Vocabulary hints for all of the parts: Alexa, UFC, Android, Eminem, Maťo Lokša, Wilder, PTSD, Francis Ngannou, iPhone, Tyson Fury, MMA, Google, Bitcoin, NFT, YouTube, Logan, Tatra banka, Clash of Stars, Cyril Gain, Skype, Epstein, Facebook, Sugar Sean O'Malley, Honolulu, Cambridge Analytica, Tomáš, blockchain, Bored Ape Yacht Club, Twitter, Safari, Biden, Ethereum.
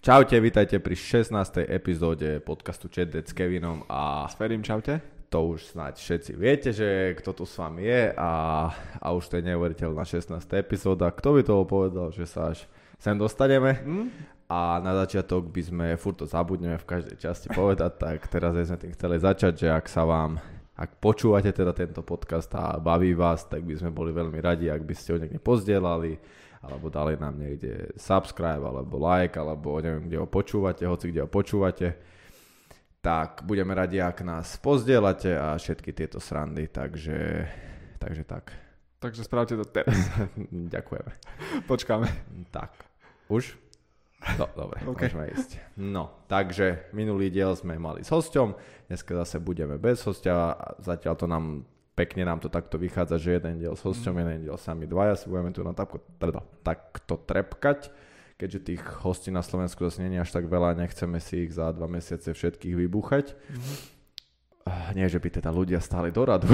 Čaute, vítajte pri 16. epizóde podcastu Čeddec s Kevinom a... S Ferim, čaute. To už snáď všetci viete, že kto tu s vami je a už to je neuveriteľná 16. epizóda. Kto by toho povedal, že sa až sem dostaneme? A na začiatok by sme, furt to zabudneme v každej časti povedať, tak teraz sme tým chceli začať, že ak počúvate teda tento podcast a baví vás, tak by sme boli veľmi radi, ak by ste ho niekde pozdielali, alebo dali nám niekde subscribe, alebo like, alebo neviem, kde ho počúvate, hoci kde ho počúvate. Tak budeme radi, ak nás pozdielate a všetky tieto srandy, takže tak. Takže spravte to teraz. Ďakujeme. Počkáme. Tak, už? No, dobre, okay. Môžeme ísť. No, takže minulý diel sme mali s hosťom, dneska zase budeme bez hostia, zatiaľ to nám to takto vychádza, že jeden diel s hosťom, jeden diel sami dvaja, si budeme tu na takto trepkať, keďže tých hostí na Slovensku zase nie je až tak veľa, nechceme si ich za 2 mesiace všetkých vybúchať. Nie, že by teda ľudia stáli do radu,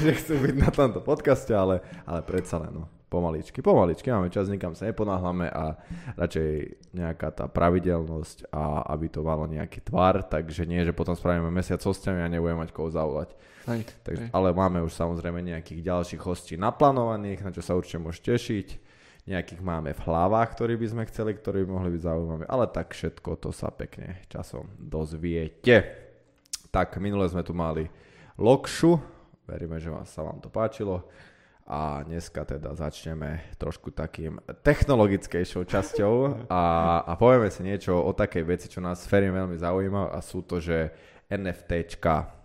že chcú byť na tomto podcaste, ale predsa len, no, pomaličky, máme čas, nikam sa neponáhľame a radšej nejaká tá pravidelnosť a aby to malo nejaký tvar, takže nie, že potom spravíme mesiac s hostiami a nebudeme mať koho zavolať. Takže, ale máme už samozrejme nejakých ďalších hostí naplánovaných, na čo sa určite môžete tešiť, nejakých máme v hlavách, ktorí by sme chceli, ktorí by mohli byť zaujímavé, ale tak všetko to sa pekne časom dozviete. Tak, minule sme tu mali Lokšu, veríme, že sa vám to páčilo. A dneska teda začneme trošku takým technologickejšou časťou a povieme si niečo o takej veci, čo nás Ferim veľmi zaujíma a sú to, že NFTčka.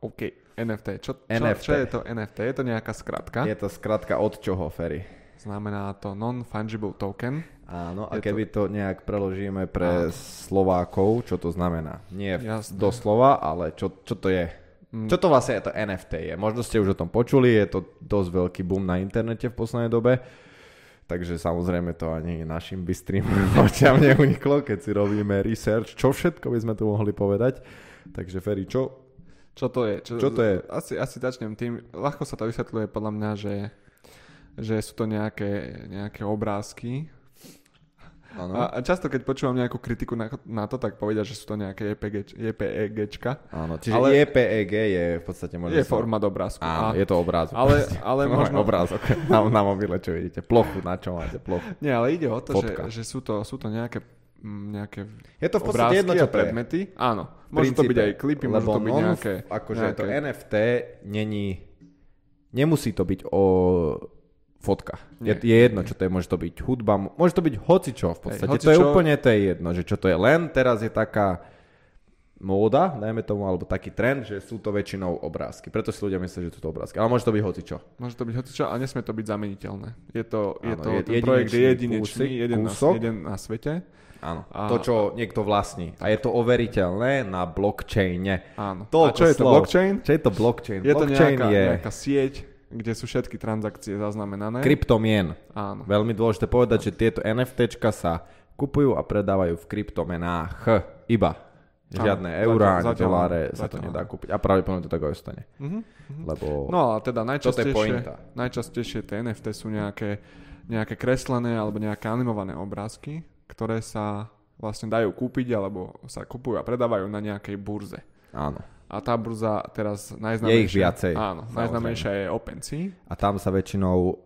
OK, NFT. Čo je to NFT? Je to nejaká skratka? Je to skratka od čoho, Feri? Znamená to non-fungible token. Áno, a keby to nejak preložíme pre Slovákov, čo to znamená? Nie doslova, ale čo to je? Čo to vlastne je to NFT je? Možno ste už o tom počuli, je to dosť veľký boom na internete v poslednej dobe, takže samozrejme to ani našim bystrým očiam neuniklo, keď si robíme research, čo všetko by sme tu mohli povedať. Takže Feri, čo to je? Čo to je? Asi začnem tým, ľahko sa to vysvetľuje podľa mňa, že sú to nejaké obrázky. Ano. A často, keď počúvam nejakú kritiku na to, tak povedia, že sú to nejaké JPEGčka. Áno, čiže ale JPEG je v podstate... Je forma obrázku. Áno, je to obrázok. Ale možno... Obrázok na mobile, čo vidíte. Plochu, na čo máte plochu. Nie, ale ide o to, že sú to nejaké obrázky. Je to v podstate jedno, čo predmety. Áno, môžu to byť aj klipy, môžu to byť nejaké... Akože to NFT nemusí to byť o... fotka. Je jedno, čo to je, môže to byť hudba, môže to byť hocičo v podstate. Hocičo. To je úplne to je jedno, že čo to je. Len teraz je taká móda, dajme tomu, alebo taký trend, že sú to väčšinou obrázky. Preto si ľudia myslia, že sú to obrázky. Ale môže to byť hocičo. Môže to byť hocičo a nesmie to byť zameniteľné. Je to projekt jedinečný, jeden na svete. Áno, to, čo niekto vlastní. A je to overiteľné na blockchaine. Áno. Čo je to blockchain? Blockchain je to nejaká sieť, kde sú všetky transakcie zaznamenané. Kryptomien. Áno. Veľmi dôležité povedať, že tieto NFTčka sa kupujú a predávajú v kryptomenách. Iba. Žiadne eurá, ani doláre sa to nedá kúpiť. A pravdepodobne to tak aj ostane. Lebo... No a teda najčastejšie tie NFT sú nejaké kreslené alebo nejaké animované obrázky, ktoré sa vlastne dajú kúpiť alebo sa kupujú a predávajú na nejakej burze. Áno. A tá burza teraz najznamejšia... Je ich viacej. Áno, najznamejšia je OpenSea. A tam sa väčšinou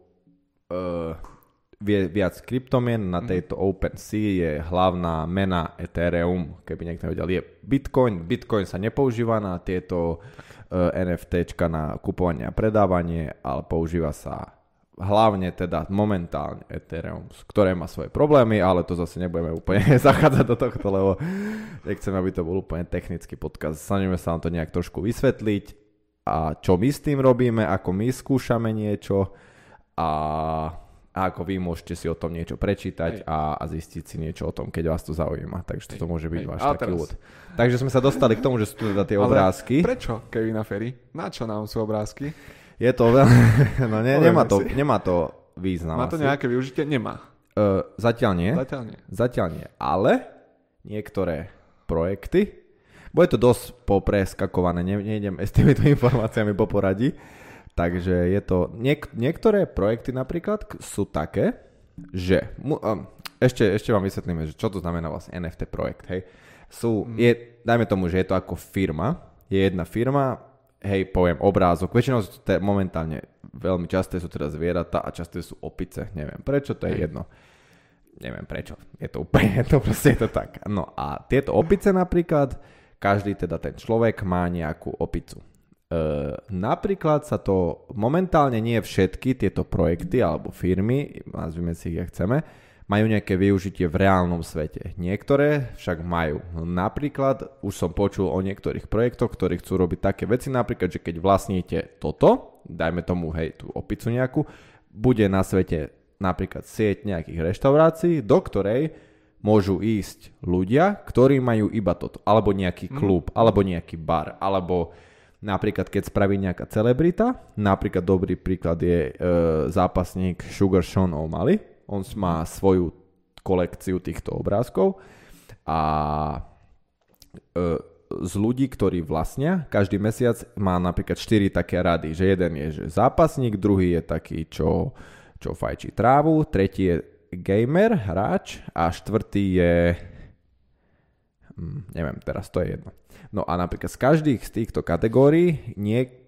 vie viac kryptomien. Na tejto OpenSea je hlavná mena Ethereum. Keby niekto vedel, je Bitcoin. Bitcoin sa nepoužíva na tieto NFTčka na kupovanie a predávanie, ale používa sa hlavne teda momentálne Ethereum, ktoré má svoje problémy, ale to zase nebudeme úplne zachádzať do tohto, lebo nechcem, aby to bol úplne technický podcast. Snažíme sa vám to nejak trošku vysvetliť a čo my s tým robíme, ako my skúšame niečo a ako vy môžete si o tom niečo prečítať a zistiť si niečo o tom, keď vás to zaujíma. Takže toto môže byť váš taký úvod. Takže sme sa dostali k tomu, že sú tu teda tie obrázky. Prečo, Kevin a Ferry? Na čo nám sú obrázky? Je to veľmi... No nie, nemá to význam. Má to nejaké využitie? Nemá. Zatiaľ nie. Ale niektoré projekty... Bude to dosť popreskakované. Nejdem s týmito informáciami po poradí. Takže je to... Niektoré projekty napríklad sú také, že... Ešte vám vysvetlíme, že čo to znamená vlastne NFT projekt, hej. Dajme tomu, že je to ako firma, je jedna firma, hej, poviem obrázok, väčšinou sú momentálne veľmi časté sú teda zvieratá a časté sú opice, neviem prečo, to je jedno. Neviem prečo, je to úplne jedno, proste je to tak. No a tieto opice napríklad, každý teda ten človek má nejakú opicu. Napríklad sa to momentálne nie všetky tieto projekty alebo firmy, nazvime si ich, jak chceme, majú nejaké využitie v reálnom svete. Niektoré však majú. Napríklad, už som počul o niektorých projektoch, ktorí chcú robiť také veci, napríklad, že keď vlastníte toto, dajme tomu, hej, tú opicu nejakú, bude na svete napríklad sieť nejakých reštaurácií, do ktorej môžu ísť ľudia, ktorí majú iba toto, alebo nejaký klub, alebo nejaký bar, alebo napríklad, keď spraví nejaká celebrita, napríklad dobrý príklad je zápasník Sugar Sean O'Malley. On má svoju kolekciu týchto obrázkov a z ľudí, ktorí vlastnia, každý mesiac má napríklad 4 také rady, že jeden je že zápasník, druhý je taký, čo fajčí trávu, tretí je gamer, hráč a štvrtý je... neviem, teraz to je jedno. No a napríklad z každých z týchto kategórií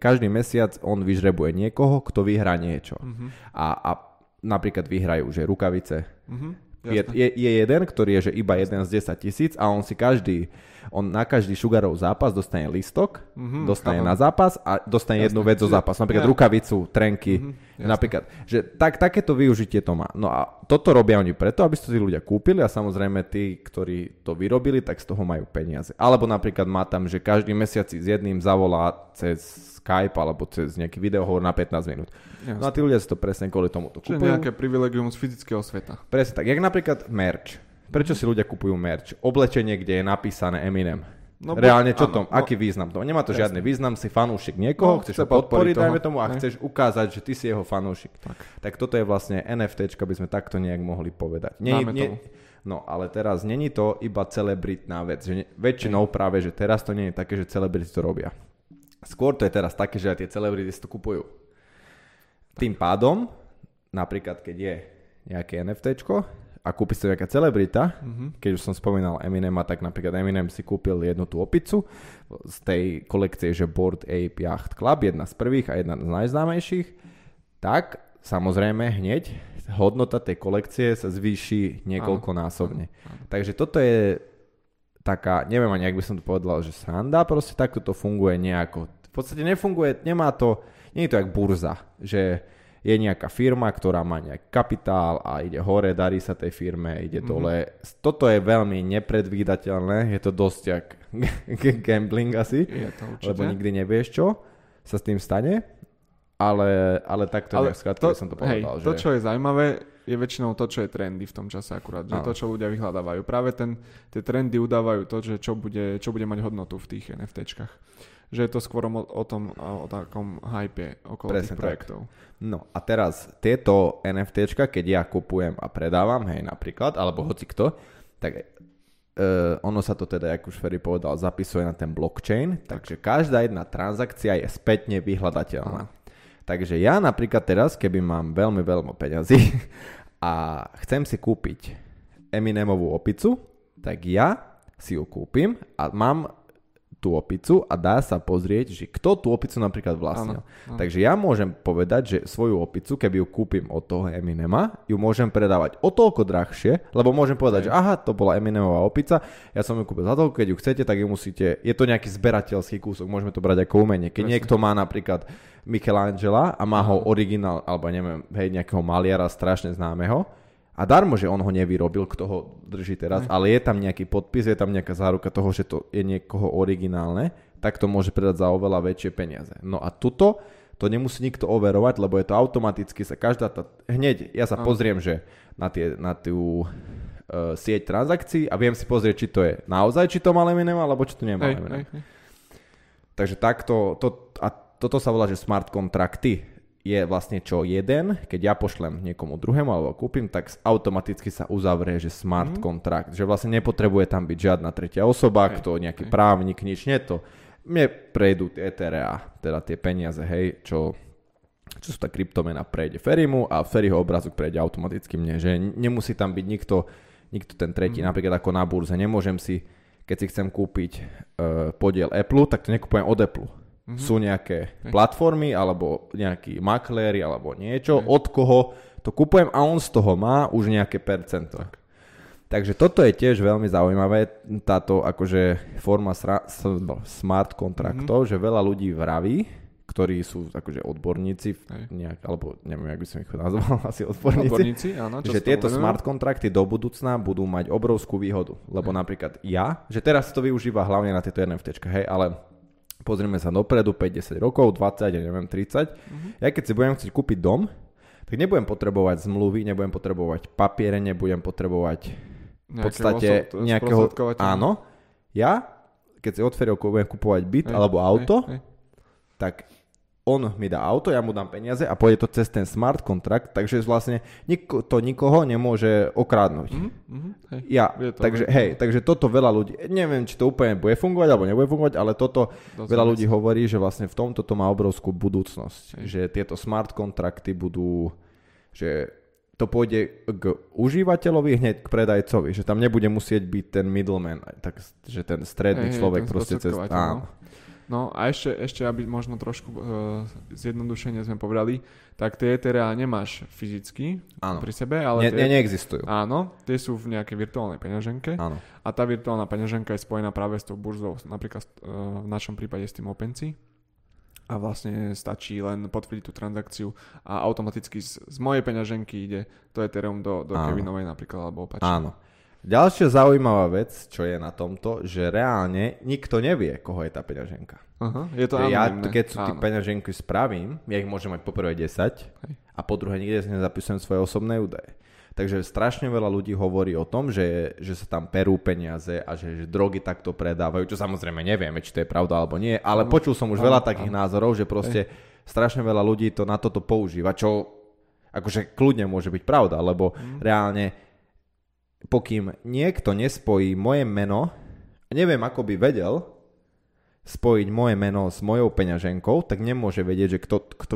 každý mesiac on vyžrebuje niekoho, kto vyhrá niečo. Mm-hmm. A napríklad vyhrajú, že rukavice. Mm-hmm, je jeden, ktorý je že iba jeden z 10 000 a on si na každý Sugarov zápas dostane listok, dostane na zápas a dostane jednu vec zo zápasu. Napríklad rukavicu, trenky. Mm-hmm, napríklad, že takéto využitie to má. No a toto robia oni preto, aby si to tí ľudia kúpili a samozrejme tí, ktorí to vyrobili, tak z toho majú peniaze. Alebo napríklad má tam, že každý mesiac s jedným zavolá cez Skype alebo cez nejaký videohovor na 15 minút. Jasne. No a tí ľudia si to presne kvôli tomu to kúpujú. Čiže nejaké privilegium z fyzického sveta. Presne tak. Jak napríklad merch. Prečo si ľudia kupujú merch? Oblečenie, kde je napísané Eminem. No, reálne čo áno, aký význam to? Nemá to jasne. Žiadny význam, si fanúšik niekoho, chceš ho podporiť, dajme tomu, a chceš ukázať, že ty si jeho fanúšik. Tak toto je vlastne NFTčka, by sme takto nejak mohli povedať. No, ale teraz není to iba celebritná vec. Že väčšinou práve, že teraz to nie je také, že celebrity to robia. Skôr to je teraz také, že aj tie celebrity si to kupujú. Tým pádom, napríklad keď je nejaké NFTčko a kúpi si to nejaká celebrita, keď už som spomínal Eminema, tak napríklad Eminem si kúpil jednu tú opicu z tej kolekcie, že Bored Ape Yacht Club, jedna z prvých a jedna z najznámejších, tak samozrejme hneď hodnota tej kolekcie sa zvýši niekoľkonásobne. Takže toto je... taká, neviem ani, jak by som to povedal, že sranda, proste takto to funguje nejako. V podstate nefunguje, nemá to, nie je to jak burza, že je nejaká firma, ktorá má nejaký kapitál a ide hore, darí sa tej firme, ide dole. Toto je veľmi nepredvídateľné, je to dosť jak gambling asi, lebo nikdy nevieš, čo sa s tým stane, ale takto nejak skratko som to povedal. Hej, že... to, čo je zaujímavé, je väčšinou to, čo je trendy v tom čase akurát. Že to, čo ľudia vyhľadávajú. Práve tie trendy udávajú to, že čo bude mať hodnotu v tých NFTčkách. Že je to skôr o takom hype okolo presne tých projektov. Tak. No a teraz tieto NFTčka, keď ja kupujem a predávam, hej napríklad, alebo hocikto, tak ono sa to teda, jak už Ferry povedal, zapisuje na ten blockchain, takže každá jedna transakcia je spätne vyhľadateľná. Takže ja napríklad teraz, keby mám veľmi veľa peňazí a chcem si kúpiť Eminemovú opicu, tak ja si ju kúpim a mám tú opicu a dá sa pozrieť, že kto tú opicu napríklad vlastnil. Áno. Takže ja môžem povedať, že svoju opicu, keby ju kúpim od toho Eminema, ju môžem predávať o toľko drahšie, lebo môžem povedať, že aha, to bola Eminemová opica, ja som ju kúpil za toľko, keď ju chcete, tak ju musíte, je to nejaký zberateľský kúsok, môžeme to brať ako umenie. Keď niekto má napríklad Michelangela a má ho originál, alebo neviem, hej, nejakého maliara strašne známeho a darmo, že on ho nevyrobil, kto ho drží teraz, ale je tam nejaký podpis, je tam nejaká záruka toho, že to je niekoho originálne, tak to môže predať za oveľa väčšie peniaze. No a tuto to nemusí nikto overovať, lebo je to automaticky sa každá tá... Hneď ja sa pozriem, že na tú sieť transakcií a viem si pozrieť, či to je naozaj, či to malé minimum, alebo či to nemá malé minimum. Takže takto... Toto sa volá, že smart kontrakty je vlastne čo jeden, keď ja pošlem niekomu druhému alebo kúpim, tak automaticky sa uzavrie, že smart kontrakt, že vlastne nepotrebuje tam byť žiadna tretia osoba, kto nejaký právnik, nič, nie to. Mne prejdú tie ETRA, teda tie peniaze, hej, čo čo sú tá kryptomena, prejde Ferrymu a Ferryho obrázok prejde automaticky mne, že nemusí tam byť nikto ten tretí, napríklad ako na burze, nemôžem si, keď si chcem kúpiť podiel Apple, tak to nekúpujem od Apple. Mm-hmm. Sú nejaké platformy, alebo nejakí makléri, alebo niečo, od koho to kúpujem a on z toho má už nejaké percento. Tak. Takže toto je tiež veľmi zaujímavé, táto akože forma smart kontraktov, že veľa ľudí vraví, ktorí sú akože odborníci, nejak, alebo neviem, jak by som ich nazval, asi odborníci, áno, že tieto smart kontrakty do budúcna budú mať obrovskú výhodu. Lebo napríklad ja, že teraz to využíva hlavne na tieto NFTčka, hej, ale pozrieme sa dopredu, 50 rokov, 20, neviem, 30. Ja keď si budem chcieť kúpiť dom, tak nebudem potrebovať zmluvy, nebudem potrebovať papiere, nebudem potrebovať v podstate nejakého... Áno, ja, keď si od Ferryho budem kupovať byt alebo auto, tak on mi dá auto, ja mu dám peniaze a pôjde to cez ten smart kontrakt, takže vlastne to nikoho nemôže okradnúť. Takže toto veľa ľudí, neviem, či to úplne bude fungovať alebo nebude fungovať, ale toto veľa ľudí hovorí, že vlastne v tomto to má obrovskú budúcnosť, že tieto smart kontrakty budú, že to pôjde k užívateľovi hneď k predajcovi, že tam nebude musieť byť ten middleman, takže ten stredný človek proste cez... No a ešte aby možno trošku zjednodušenie sme povedali, tak tie Ethereá nemáš fyzicky pri sebe, ale tie neexistujú. Áno, tie sú v nejakej virtuálnej peňaženke. Áno. A tá virtuálna peňaženka je spojená práve s tou burzou, napríklad v našom prípade s tým OpenSea. A vlastne stačí len potvrdiť tú transakciu a automaticky z mojej peňaženky ide to Ethereum do Kevinovej napríklad, alebo opačne. Áno. Ďalšia zaujímavá vec, čo je na tomto, že reálne nikto nevie, koho je tá peňaženka. Aha, je to anonymné. Ja, keď sú tí peňaženky spravím, ja ich môžem mať po prvé 10 a po druhé nikde si nezapisujem svoje osobné údaje. Takže strašne veľa ľudí hovorí o tom, že sa tam perú peniaze a že drogy takto predávajú, čo samozrejme nevieme, či to je pravda alebo nie, ale počul som už veľa takých názorov, že proste strašne veľa ľudí to na toto používa, čo akože kľudne môže byť pravda, lebo reálne pokým niekto nespojí moje meno, neviem ako by vedel spojiť moje meno s mojou peňaženkou, tak nemôže vedieť, že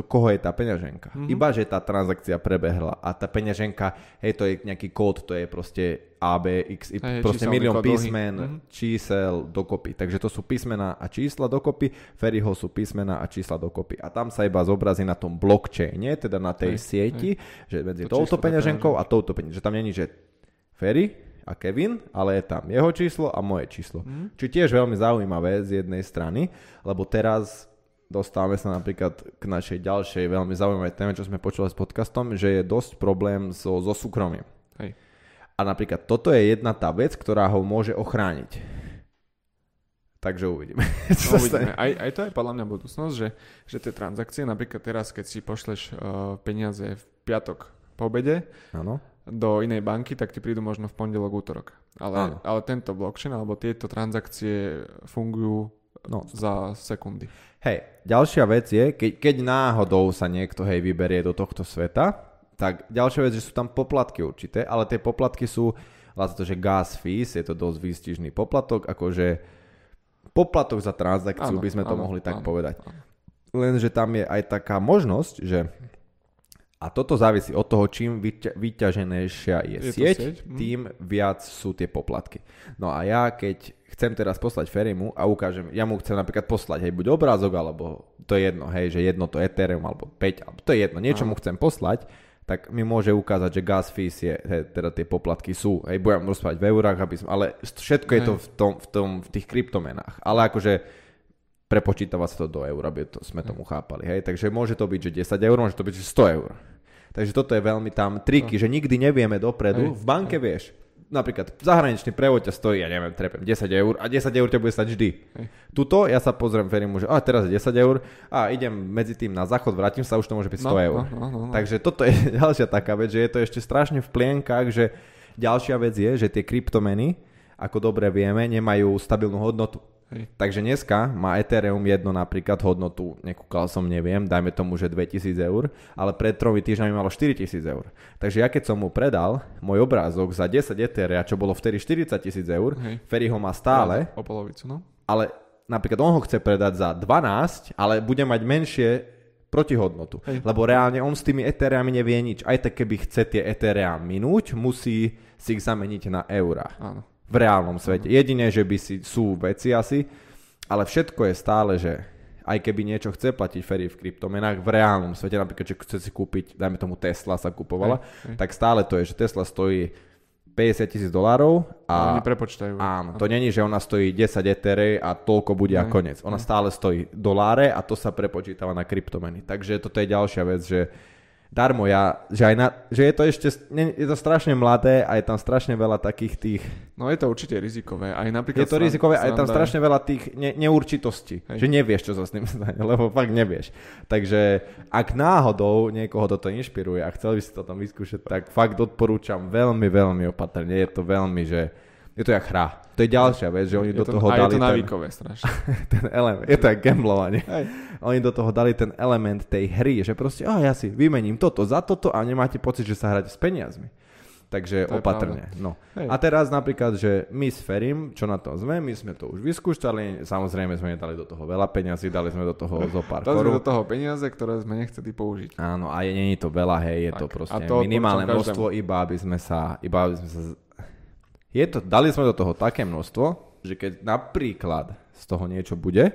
koho je tá peňaženka. Mm-hmm. Iba, že tá transakcia prebehla a tá peňaženka, hej, to je nejaký kód, to je proste ABX, proste milión písmen, čísel dokopy. Takže to sú písmená a čísla dokopy, Ferryho sú písmená a čísla dokopy. A tam sa iba zobrazí na tom blockchaine, teda na tej sieti, že medzi touto peňaženkou a touto peňaženkou. Že tam není, že Ferry a Kevin, ale je tam jeho číslo a moje číslo. Mm. Čo tiež veľmi zaujímavé z jednej strany, lebo teraz dostávame sa napríklad k našej ďalšej veľmi zaujímavej téme, čo sme počuli s podcastom, že je dosť problém so súkromím. Hej. A napríklad toto je jedna tá vec, ktorá ho môže ochrániť. Takže uvidíme. Uvidíme. Aj to je podľa mňa budúcnosť, že tie transakcie, napríklad teraz, keď si pošleš peniaze v piatok po obede, do inej banky, tak ti prídu možno v pondelok, útorok. Ale tento blockchain alebo tieto transakcie fungujú za sekundy. Hej, ďalšia vec je, keď náhodou sa niekto vyberie do tohto sveta, tak ďalšia vec, že sú tam poplatky určité, ale tie poplatky sú, vlastne to, že gas fees, je to dosť výstižný poplatok, akože poplatok za transakciu by sme to mohli tak povedať. Lenže tam je aj taká možnosť, že a toto závisí od toho, čím vyťaženejšia je sieť, tým viac sú tie poplatky. No a ja, keď chcem teraz poslať Ferrymu a ukážem, ja mu chcem napríklad poslať, buď obrázok, alebo to je jedno, že jedno to Ethereum, alebo 5, alebo to je jedno, niečo mu chcem poslať, tak mi môže ukázať, že gas fees je, teda tie poplatky sú, budem rozprávať v eurách, ale všetko je to v tých kryptomenách. Ale akože prepočítava sa to do eur, aby sme tomu chápali. Hej? Takže môže to byť, že 10 eur, môže to byť, že 100 eur. Takže toto je veľmi tam triky, že nikdy nevieme dopredu. V banke vieš, napríklad zahraničný prevod ťa stojí, ja neviem, trepem 10 eur a 10 eur ťa bude stať vždy. Tuto ja sa pozriem Ferrymu, že teraz je 10 eur a idem medzi tým na záchod, vrátim sa, už to môže byť 100 eur. Takže toto je ďalšia taká vec, že je to ešte strašne v plienkach, že ďalšia vec je, že tie kryptomeny, ako dobre vieme, nemajú stabilnú hodnotu. Takže dneska má Ethereum jedno napríklad hodnotu, nekúkal som, neviem, dajme tomu, že 2000 eur, ale pred 3 týždňami malo 4000 eur. Takže ja keď som mu predal môj obrázok za 10 Etherea, čo bolo vtedy 40 000 eur, Ferry ho má stále, o polovicu, ale napríklad on ho chce predať za 12, ale bude mať menšie protihodnotu. Hej. Lebo reálne on s tými Ethereami nevie nič. Aj tak, keby chce tie Ethereum minúť, musí si ich zameniť na eurá. Áno. V reálnom svete. Áno. Jedine, že by si sú veci asi, ale všetko je stále, že aj keby niečo chce platiť Ferry v kryptomenách, v reálnom svete, napríklad, že chce si kúpiť, dajme tomu Tesla sa kupovala, hej. Tak stále to je, že Tesla stojí $50,000 a oni prepočtajú. Áno, to není, že ona stojí 10 etherej a toľko bude a koniec. Ona stále stojí doláre a to sa prepočítava na kryptomeny. Takže toto je ďalšia vec, že darmo ja, že, aj na, že je to ešte, je to strašne mladé a je tam strašne veľa takých tých... No je to určite rizikové. Aj napríklad je to rizikové a je tam strašne veľa tých neurčitostí, že nevieš, čo sa s ním stane, lebo fakt nevieš. Takže ak náhodou niekoho toto inšpiruje a chcel by si to tam vyskúšať, tak fakt odporúčam veľmi, veľmi opatrne. Je to veľmi, že... Je to jak hra. To je ďalšia vec, že oni do toho dali... A je to návykové strašne. Ten element. Je to jak gamblovanie. Aj. Oni do toho dali ten element tej hry, že proste, ja si vymením toto za toto a nemáte pocit, že sa hráte s peniazmi. Takže to opatrne. No. A teraz napríklad, že my s Ferim, čo na to sme, my sme to už vyskúšali, samozrejme sme nedali do toho veľa peňazí, dali sme do toho zo pár korún. Dali sme do toho peniaze, ktoré sme nechceli použiť. Áno, a nie je to veľa, hej, je tak. To proste to minimálne množstvo, iba aby sme sa dali sme do toho také množstvo, že keď napríklad z toho niečo bude,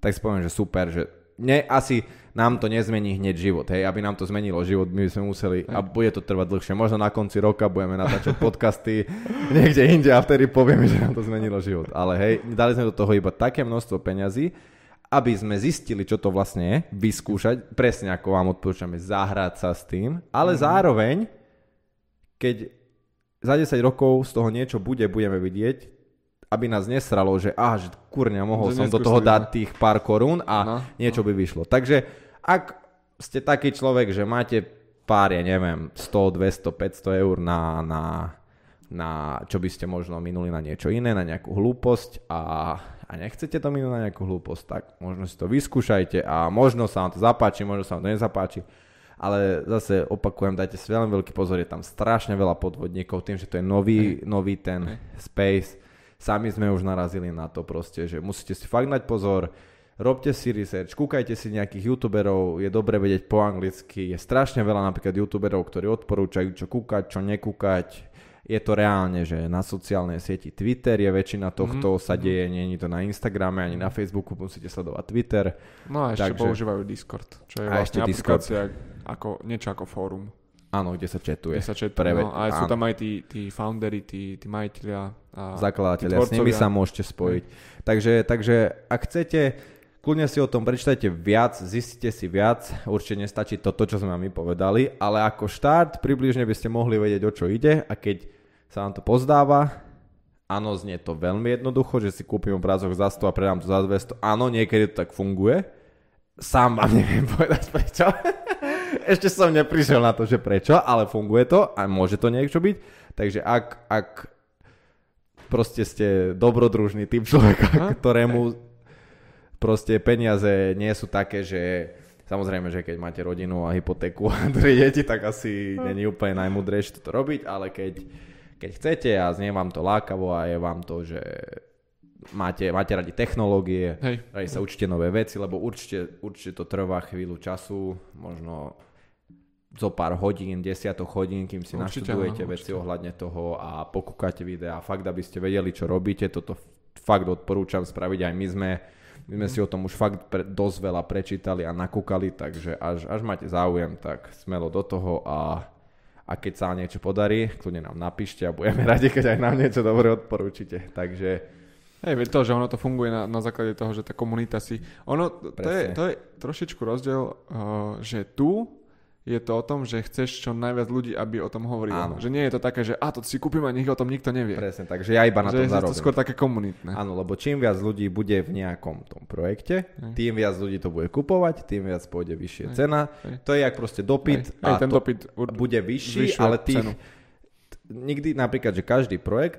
tak si poviem, že super, že asi nám to nezmení hneď život. Hej, aby nám to zmenilo život, my sme museli a bude to trvať dlhšie. Možno na konci roka budeme natáčať podcasty niekde inde a vtedy povieme, že nám to zmenilo život. Ale hej, dali sme do toho iba také množstvo peňazí, aby sme zistili, čo to vlastne je, vyskúšať, presne ako vám odporúčame, zahrať sa s tým, ale zároveň, keď za 10 rokov z toho niečo budeme vidieť, aby nás nesralo, že že kurňa, mohol som do toho dať tých pár korún a niečo by vyšlo. Takže ak ste taký človek, že máte pár, ja neviem, 100, 200, 500 eur na čo by ste možno minuli na niečo iné, na nejakú hlúposť a nechcete to minúť na nejakú hlúposť, tak možno si to vyskúšajte a možno sa vám to zapáči, možno sa vám to nezapáči. Ale zase opakujem, dajte si veľmi veľký pozor, je tam strašne veľa podvodníkov tým, že to je nový ten space. Sami sme už narazili na to proste, že musíte si fakt dať pozor, robte si research, kúkajte si nejakých youtuberov, je dobre vedieť po anglicky, je strašne veľa napríklad youtuberov, ktorí odporúčajú, čo kúkať, čo nekúkať. Je to reálne, že na sociálnej sieti Twitter je väčšina tohto sa deje, nie je to na Instagrame ani na Facebooku, musíte sledovať Twitter. No a ešte používajú Discord, čo je vlastne aplikácia ako, niečo ako fórum. Áno, kde sa chatuje. A sú tam aj tí founderi, tí majitelia a zakladatelia, s nimi sa môžete spojiť. Takže ak chcete, kľudne si o tom prečítajte viac, zistite si viac, určite nestačí to, čo sme vám povedali, ale ako štart približne by ste mohli vedieť, o čo ide a keď sa vám to pozdáva, áno, znie to veľmi jednoducho, že si kúpim obrázok za 100 a predám to za 200, áno, niekedy to tak funguje, sám vám neviem povedať prečo, ešte som neprišiel na to, že prečo, ale funguje to a môže to niečo byť, takže ak proste ste dobrodružný typ človeka, ktorému proste peniaze nie sú také, že samozrejme, že keď máte rodinu a hypotéku a 3 deti, tak asi není úplne najmudrejšie to robiť, ale keď chcete a znie vám to lákavo a je vám to, že máte radi technológie, radi sa učite nové veci, lebo určite to trvá chvíľu času, možno zo pár hodín, desiatok hodín, kým si naštudujete veci ohľadne toho a pokúkate videá. Fakt, aby ste vedeli, čo robíte, toto fakt odporúčam spraviť, aj my sme si o tom už fakt dosť veľa prečítali a nakúkali, takže až máte záujem, tak smelo do toho a keď sa vám niečo podarí, kľudne nám napíšte a budeme radi, keď aj nám niečo dobre odporúčite. Takže to, že ono to funguje na základe toho, že tá komunita si... Ono, to je trošičku rozdiel, že tu je to o tom, že chceš čo najviac ľudí, aby o tom hovorili. Áno. Že nie je to také, že to si kúpim a nech o tom nikto nevie. Presne, takže ja iba na to zarobím. Je to skôr také komunitné. Áno, lebo čím viac ľudí bude v nejakom tom projekte, tým viac ľudí to bude kupovať, tým viac pôjde vyššia cena. To je jak proste dopyt a ten dopyt bude vyšší, ale tých... Nikdy napríklad, že každý projekt,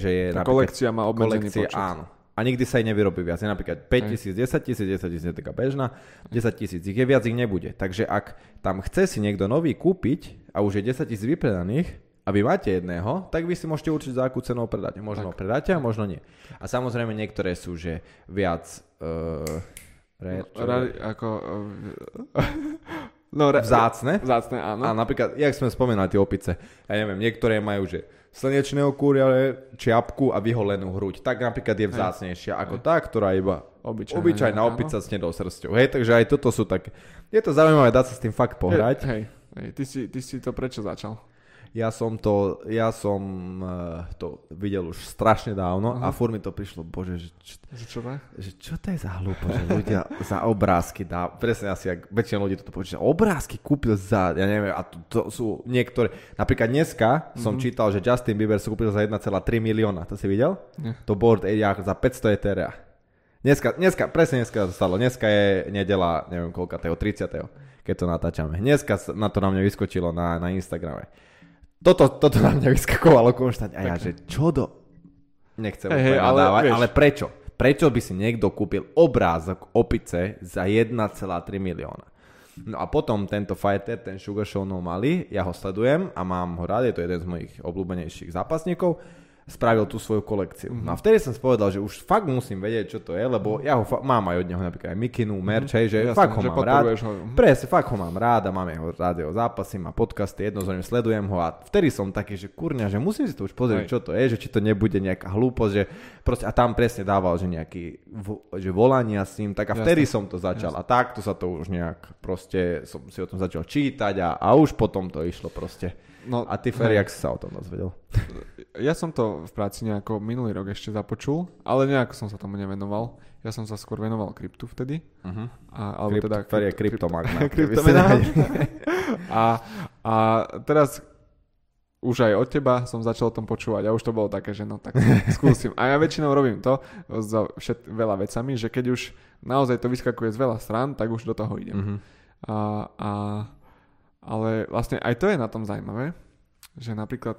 že je... Tá kolekcia má obmedzený počet. Áno. A nikdy sa jej nevyrobí viac. Je napríklad 5,000, 10,000, 10,000 je taká bežná, 10,000 ich je, viac ich nebude. Takže ak tam chce si niekto nový kúpiť a už je 10,000 vypredaných a vy máte jedného, tak vy si môžete určiť, za akú cenou predáte. Možno predáte a možno nie. A samozrejme niektoré sú, že viac Vzácne? Vzácne, áno. A napríklad, jak sme spomínali tie opice, ja neviem, niektoré majú, že slnečného kúriale, čiapku a vyholenú hruď. Tak napríklad je vzácnejšia ako tá, ktorá iba obyčajná opica s nedosrsťou. Hej, takže aj toto sú také. Je to zaujímavé, dá sa s tým fakt pohrať. Hej, ty si to prečo začal? Ja som to videl už strašne dávno a furt mi to prišlo, bože, čo to je za hlúpo, že ľudia za obrázky dá, presne asi, ak väčšina ľudí toto počíta, obrázky kúpil za, ja neviem, a to sú niektoré, napríklad dneska som čítal, že Justin Bieber si kúpil za 1,3 milióna, to si videl? Yeah. To Bored Ape Yacht za 500 etherea. Dneska to stalo, dneska je nedela, neviem koľka, 30. keď to natáčame. Dneska na to na mňa vyskočilo na Instagrame. Toto na mňa vyskakovalo konštantne. A ja, že čo do... Nechcem úplne nadávať, ale prečo? Prečo by si niekto kúpil obrázok opice za 1,3 milióna? No a potom tento fighter, ten Sugar Sean O'Malley, ja ho sledujem a mám ho rád, je to jeden z mojich obľúbenejších zápasníkov, spravil tú svoju kolekciu. No a vtedy som si povedal, že už fakt musím vedieť, čo to je, lebo ja ho mám aj od neho napríklad aj mikinu, merch, že jasne, fakt ho že mám rád. Presne, fakt ho mám rád a mám jeho rád, jeho zápasy, má podcasty, jednoznačne sledujem ho a vtedy som taký, že kurňa, že musím si to už pozrieť, čo to je, že či to nebude nejaká hlúposť, že proste, a tam presne dával, že nejaký, že volania s ním, tak a vtedy jasne, som to začal jasne. A takto sa to už nejak proste, som si o tom začal čítať a už potom to išlo proste. No, a ty, Ferry, jak si sa o tom dozvedel? Ja som to v práci nejako minulý rok ešte započul, ale nejako som sa tomu nevenoval. Ja som sa skôr venoval kryptu vtedy. Uh-huh. Ferry je kryptomagna. A teraz už aj od teba som začal o tom počúvať a už to bolo také, že no tak skúsim. A ja väčšinou robím to za veľa vecami, že keď už naozaj to vyskakuje z veľa strán, tak už do toho idem. Uh-huh. Ale vlastne aj to je na tom zaujímavé, že napríklad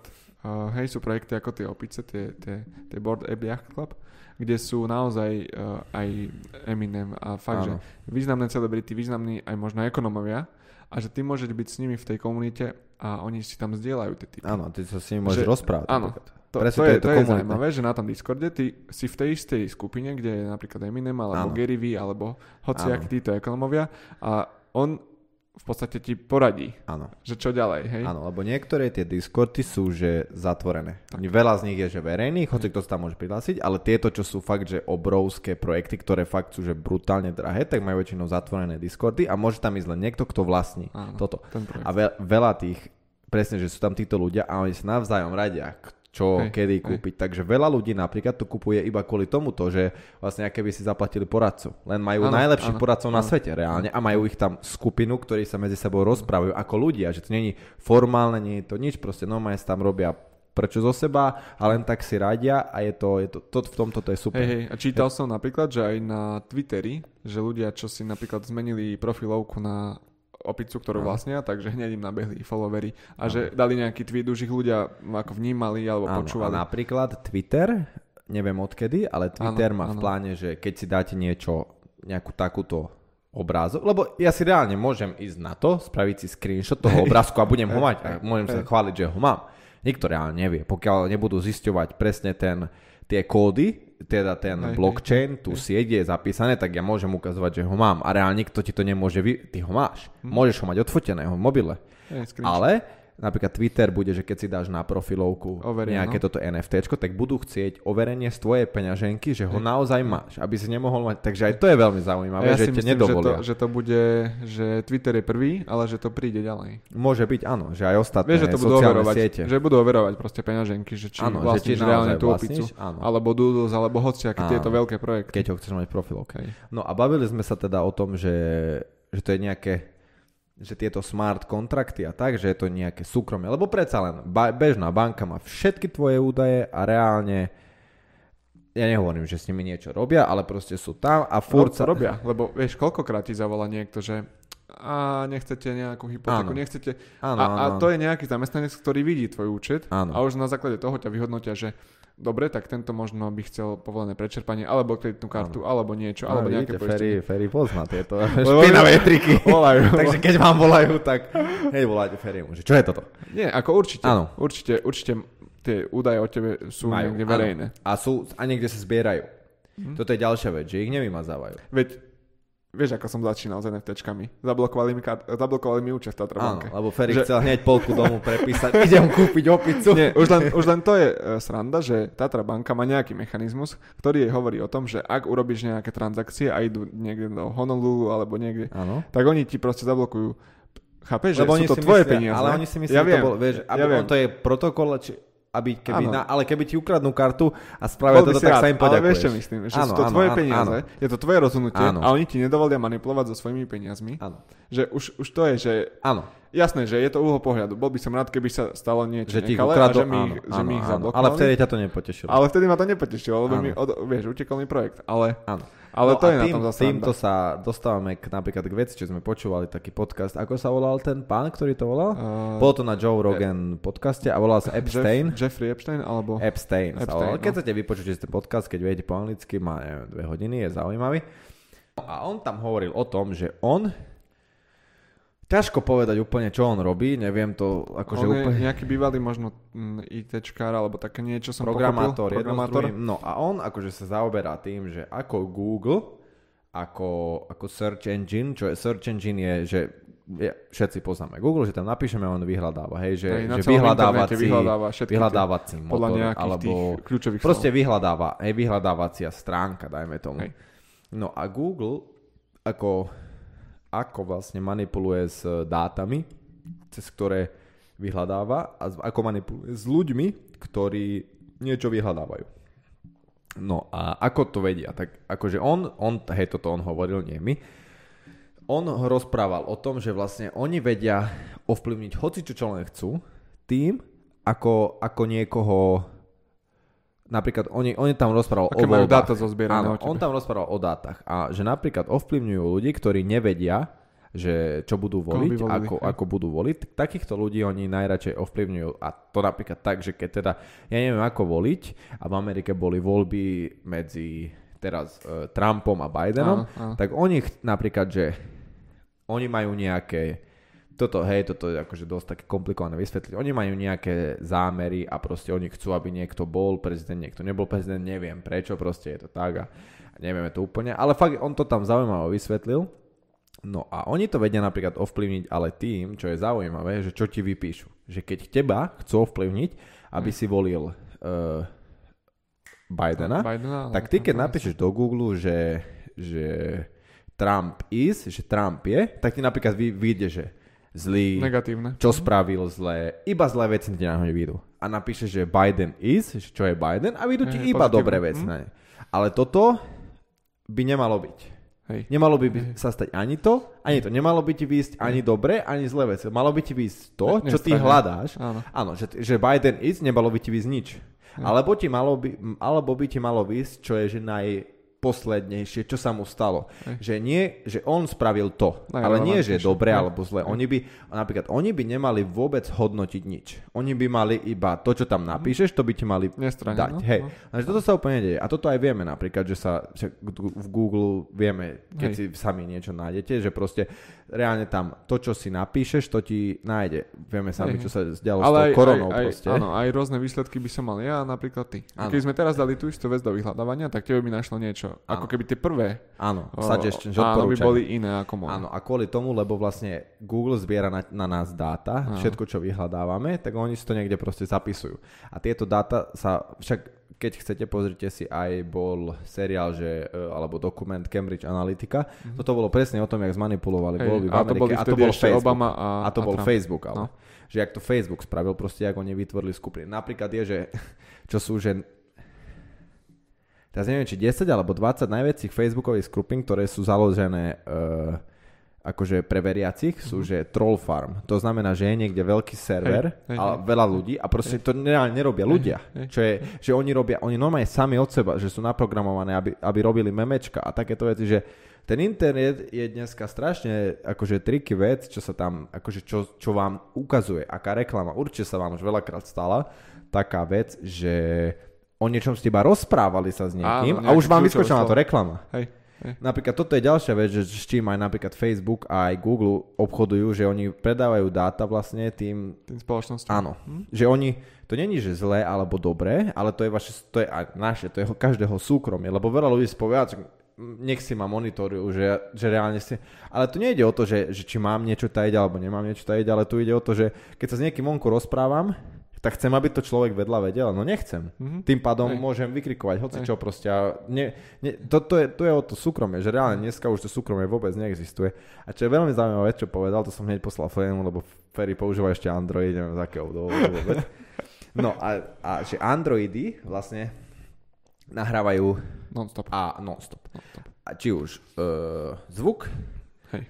hej, sú projekty ako tie opice, tie Bored Ape Yacht Club, kde sú naozaj aj Eminem a fakt, áno, že významné celebrity, významní aj možno ekonomovia a že ty môžeš byť s nimi v tej komunite a oni si tam zdieľajú tie typy. Áno, ty sa s nimi môžeš rozprávať. Áno, to je zaujímavé, že na tom Discorde ty si v tej istej skupine, kde je napríklad Eminem alebo áno, Gary V alebo hociakí títo ekonomovia a on v podstate ti poradí, áno, že čo ďalej, hej? Áno, lebo niektoré tie Discordy sú že zatvorené. Tak. Veľa z nich je že verejných, hoci kto sa tam môže prihlásiť, ale tieto, čo sú fakt, že obrovské projekty, ktoré fakt sú že brutálne drahé, tak majú väčšinou zatvorené Discordy a môže tam ísť len niekto, kto vlastní toto. A veľa tých, presne, že sú tam títo ľudia a oni sa navzájom radia, čo kedy kúpiť. Takže veľa ľudí napríklad to kupuje iba kvôli tomuto, že vlastne aké by si zaplatili poradcu. Len majú najlepších poradcov na svete reálne a majú ich tam skupinu, ktorí sa medzi sebou rozprávajú ako ľudia, že to nie je formálne, nie je to nič, proste normálne sa tam robia prečo zo seba a len tak si radia a je to v tomto to je super. A čítal som napríklad, že aj na Twitteri, že ľudia, čo si napríklad zmenili profilovku na opicu, ktorú vlastnia, takže hneď im nabehli followery a že dali nejaký tweet, už ich ľudia ako vnímali alebo počúvali. A napríklad Twitter, neviem odkedy, ale Twitter má v pláne, že keď si dáte niečo, nejakú takúto obrázok, lebo ja si reálne môžem ísť na to, spraviť si screenshot toho obrázku a budem ho mať a môžem sa chváliť, že ho mám. Nikto reálne nevie, pokiaľ nebudú zisťovať presne tie kódy, teda ten blockchain, tu sieť je zapísané, tak ja môžem ukazovať, že ho mám. A reálne nikto ti to nemôže... Ty ho máš. Môžeš ho mať odfoteného v mobile. Ale napríklad Twitter bude, že keď si dáš na profilovku nejaké toto NFTčko, tak budú chcieť overenie z tvojej peňaženky, že ho naozaj máš, aby si nemohol mať. Takže aj to je veľmi zaujímavé, že ťa nedovolia. Ja si myslím, že to bude, že Twitter je prvý, ale že to príde ďalej. Môže byť, áno, že aj ostatné sociálne siete. Že budú overovať proste peňaženky, že či vlastníš reálne tú opicu, alebo Doodles, alebo hociaké tieto veľké projekty. Keď ho chceš mať profilovku. No a bavili sme sa teda o tom, že to je nejaké, že tieto smart kontrakty a tak, že je to nejaké súkromie. Lebo predsa len bežná banka má všetky tvoje údaje a reálne, ja nehovorím, že s nimi niečo robia, ale proste sú tam a furt sa... Robia, lebo vieš, koľkokrát ti zavolá niekto, že a nechcete nejakú hypotéku, nechcete... Áno. To je nejaký zamestnanec, ktorý vidí tvoj účet a už na základe toho ťa vyhodnotia, že dobre, tak tento možno by chcel povolené prečerpanie, alebo kreditnú kartu, alebo niečo, alebo nejaké poistenie. Ferry pozná tieto špinavé triky. Volajú. Takže keď vám volajú, tak hej, volajte Ferrymu. Čo je toto? Nie, ako určite. Áno. Určite tie údaje o tebe sú niekde verejné. A niekde sa zbierajú. Toto je ďalšia vec, že ich nevymazávajú. Veď Vieš, ako som začínal s NFTčkami. Zablokovali mi účet v Tatra banke. Áno, lebo Ferry chcel hneď polku domu prepísať. Idem kúpiť opicu. Nie, už len to je sranda, že Tatra banka má nejaký mechanizmus, ktorý jej hovorí o tom, že ak urobíš nejaké transakcie a idú niekde do Honolulu alebo niekde, áno, tak oni ti proste zablokujú. Chápeš, lebo že sú to tvoje peniaze. Ale oni si myslia, že to bol, vieš, to je protokol, či... Aby keby na, ale keby ti ukradnú kartu a spravia toto, tak sa im poďakuješ. Ale vieš, čo myslím, že áno, sú to tvoje peniaze, áno, je to tvoje rozhodnutie, áno, a oni ti nedovolia manipulovať so svojimi peniazmi. Áno. Že už to je, že... Áno. Jasné, že je to uhol pohľadu. Bol by som rád, keby sa stalo niečo nekalé a že mi ich zablokovali. Ale vtedy ťa to nepotešilo. Ale vtedy ma to nepotešilo, lebo mi utekol mi projekt. Ale... Áno. Ale no to je na tom zase. Týmto sa dostávame k, napríklad k veci, čo sme počúvali taký podcast. Ako sa volal ten pán, ktorý to volal? Bolo to na Joe Rogan podcaste a volal sa Epstein. Jeffrey Epstein alebo... Epstein sa volal. Keď chcete vypočuť ten podcast, keď viete po anglicky, má neviem, 2 hodiny, je zaujímavý. No a on tam hovoril o tom, že on... Ťažko povedať úplne, čo on robí, neviem to akože úplne... nejaký bývalý možno ITčkár alebo také niečo som programátor, pochopil. Programátor, no a on akože sa zaoberá tým, že ako Google, ako search engine, čo je search engine je, že všetci poznáme Google, že tam napíšeme a on vyhľadáva, hej, že vyhľadávací motor, alebo proste vyhľadávacia stránka, dajme tomu. Hej. No a Google ako vlastne manipuluje s dátami, cez ktoré vyhľadáva a ako manipuluje s ľuďmi, ktorí niečo vyhľadávajú. No a ako to vedia? Tak akože on hej, toto on hovoril, nie my. On rozprával o tom, že vlastne oni vedia ovplyvniť hocičo, čo len chcú, tým, ako niekoho... Napríklad oni tam rozprával o voľbách. Áno, on tam rozprával o dátach. A že napríklad ovplyvňujú ľudí, ktorí nevedia, že čo budú voliť, ako budú voliť. Takýchto ľudí oni najradšej ovplyvňujú. A to napríklad tak, že keď teda ja neviem ako voliť a v Amerike boli voľby medzi teraz Trumpom a Bidenom, áno. Tak oni napríklad, že oni majú nejaké toto je akože dosť také komplikované vysvetliť. Oni majú nejaké zámery a proste oni chcú, aby niekto bol prezident, niekto nebol prezident, neviem prečo, proste je to tak a nevieme to úplne. Ale fakt on to tam zaujímavo vysvetlil. No a oni to vedia napríklad ovplyvniť, ale tým, čo je zaujímavé, že čo ti vypíšu. Že keď teba chcú ovplyvniť, aby si volil Bidena, tak ty keď napíšeš do Google, že Trump is, že Trump je, tak ti napríklad vyjde, že zlý, negatívne. Čo spravil zlé, iba zlé veci ti náhodne výjdu. A napíše, že Biden is, čo je Biden a výjdu ti iba dobré veci. Ale toto by nemalo byť. Hej. Nemalo by sa stať ani to. Nemalo by ti výjsť ani dobré, ani zlé veci. Malo by ti výjsť to, čo ty hľadáš. Áno, že Biden is, nemalo by ti výjsť nič. Alebo by ti malo výjsť, čo je že najposlednejšie, čo sa mu stalo. Že nie, že on spravil to. Ale nie, že je dobre alebo zle. Oni by nemali vôbec hodnotiť nič. Oni by mali iba to, čo tam napíšeš, to by ti mali dať. No? Hej. Takže toto sa úplne deje. A toto aj vieme napríklad, že v Google vieme, keď si sami niečo nájdete, že proste reálne tam to, čo si napíšeš, to ti nájde. Vieme sami, čo sa dialo s tou koronou proste. Áno, aj rôzne výsledky by som mal ja a napríklad ty. A keby sme teraz dali tú istú vec do vyhľadávania, tak tebe by našlo niečo. Ako keby tie prvé by boli iné ako moje. Áno, a kvôli tomu, lebo vlastne Google zbiera na nás dáta, všetko, čo vyhľadávame, tak oni si to niekde proste zapisujú. A tieto dáta sa však, keď chcete, pozrite si, aj bol seriál, alebo dokument Cambridge Analytica. Toto bolo presne o tom, jak zmanipulovali voľby v Amerike. A to bol Facebook. Obama a to bol Trump. Facebook, ale. No. Že jak to Facebook spravil, proste jak oni vytvorili skupiny. Napríklad je, že čo sú, že teraz neviem, či 10 alebo 20 najväčších facebookových skupín, ktoré sú založené akože pre veriacich, sú že troll farm. To znamená, že je niekde veľký server a veľa ľudí a proste to nerobia ľudia. Čo je, že oni normálne sami od seba, že sú naprogramované, aby robili memečka a takéto veci, že ten internet je dneska strašne akože triky vec, čo sa tam, akože čo vám ukazuje, aká reklama. Určite sa vám už veľakrát stala taká vec, že o niečom ste iba rozprávali sa s niekým a už vám vyskočila na to reklama. Hej. Napríklad toto je ďalšia vec, že s čím aj napríklad Facebook a aj Google obchodujú, že oni predávajú dáta vlastne tým spoločnosťom. Áno. Že oni, to není že zlé alebo dobré, ale to je naše, to je každého súkromie, lebo veľa ľudí spovedá, nech si ma monitorujú, že reálne si... Ale tu nejde o to, že či mám niečo tajiť alebo nemám niečo tajiť, ale tu ide o to, že keď sa s niekým vonku rozprávam, tak chcem, aby to človek vedľa vedel, no nechcem. Mm-hmm. Tým pádom môžem vykrikovať hocičo proste. To je o to súkromie, že reálne dneska už to súkromie vôbec neexistuje. A čo je veľmi zaujímavé, čo povedal, to som hneď poslal Ferimu, lebo Ferry používa ešte Android, neviem z akého dôvodu vôbec. No a že Androidy vlastne nahrávajú non-stop. Non-stop. A či už zvuk,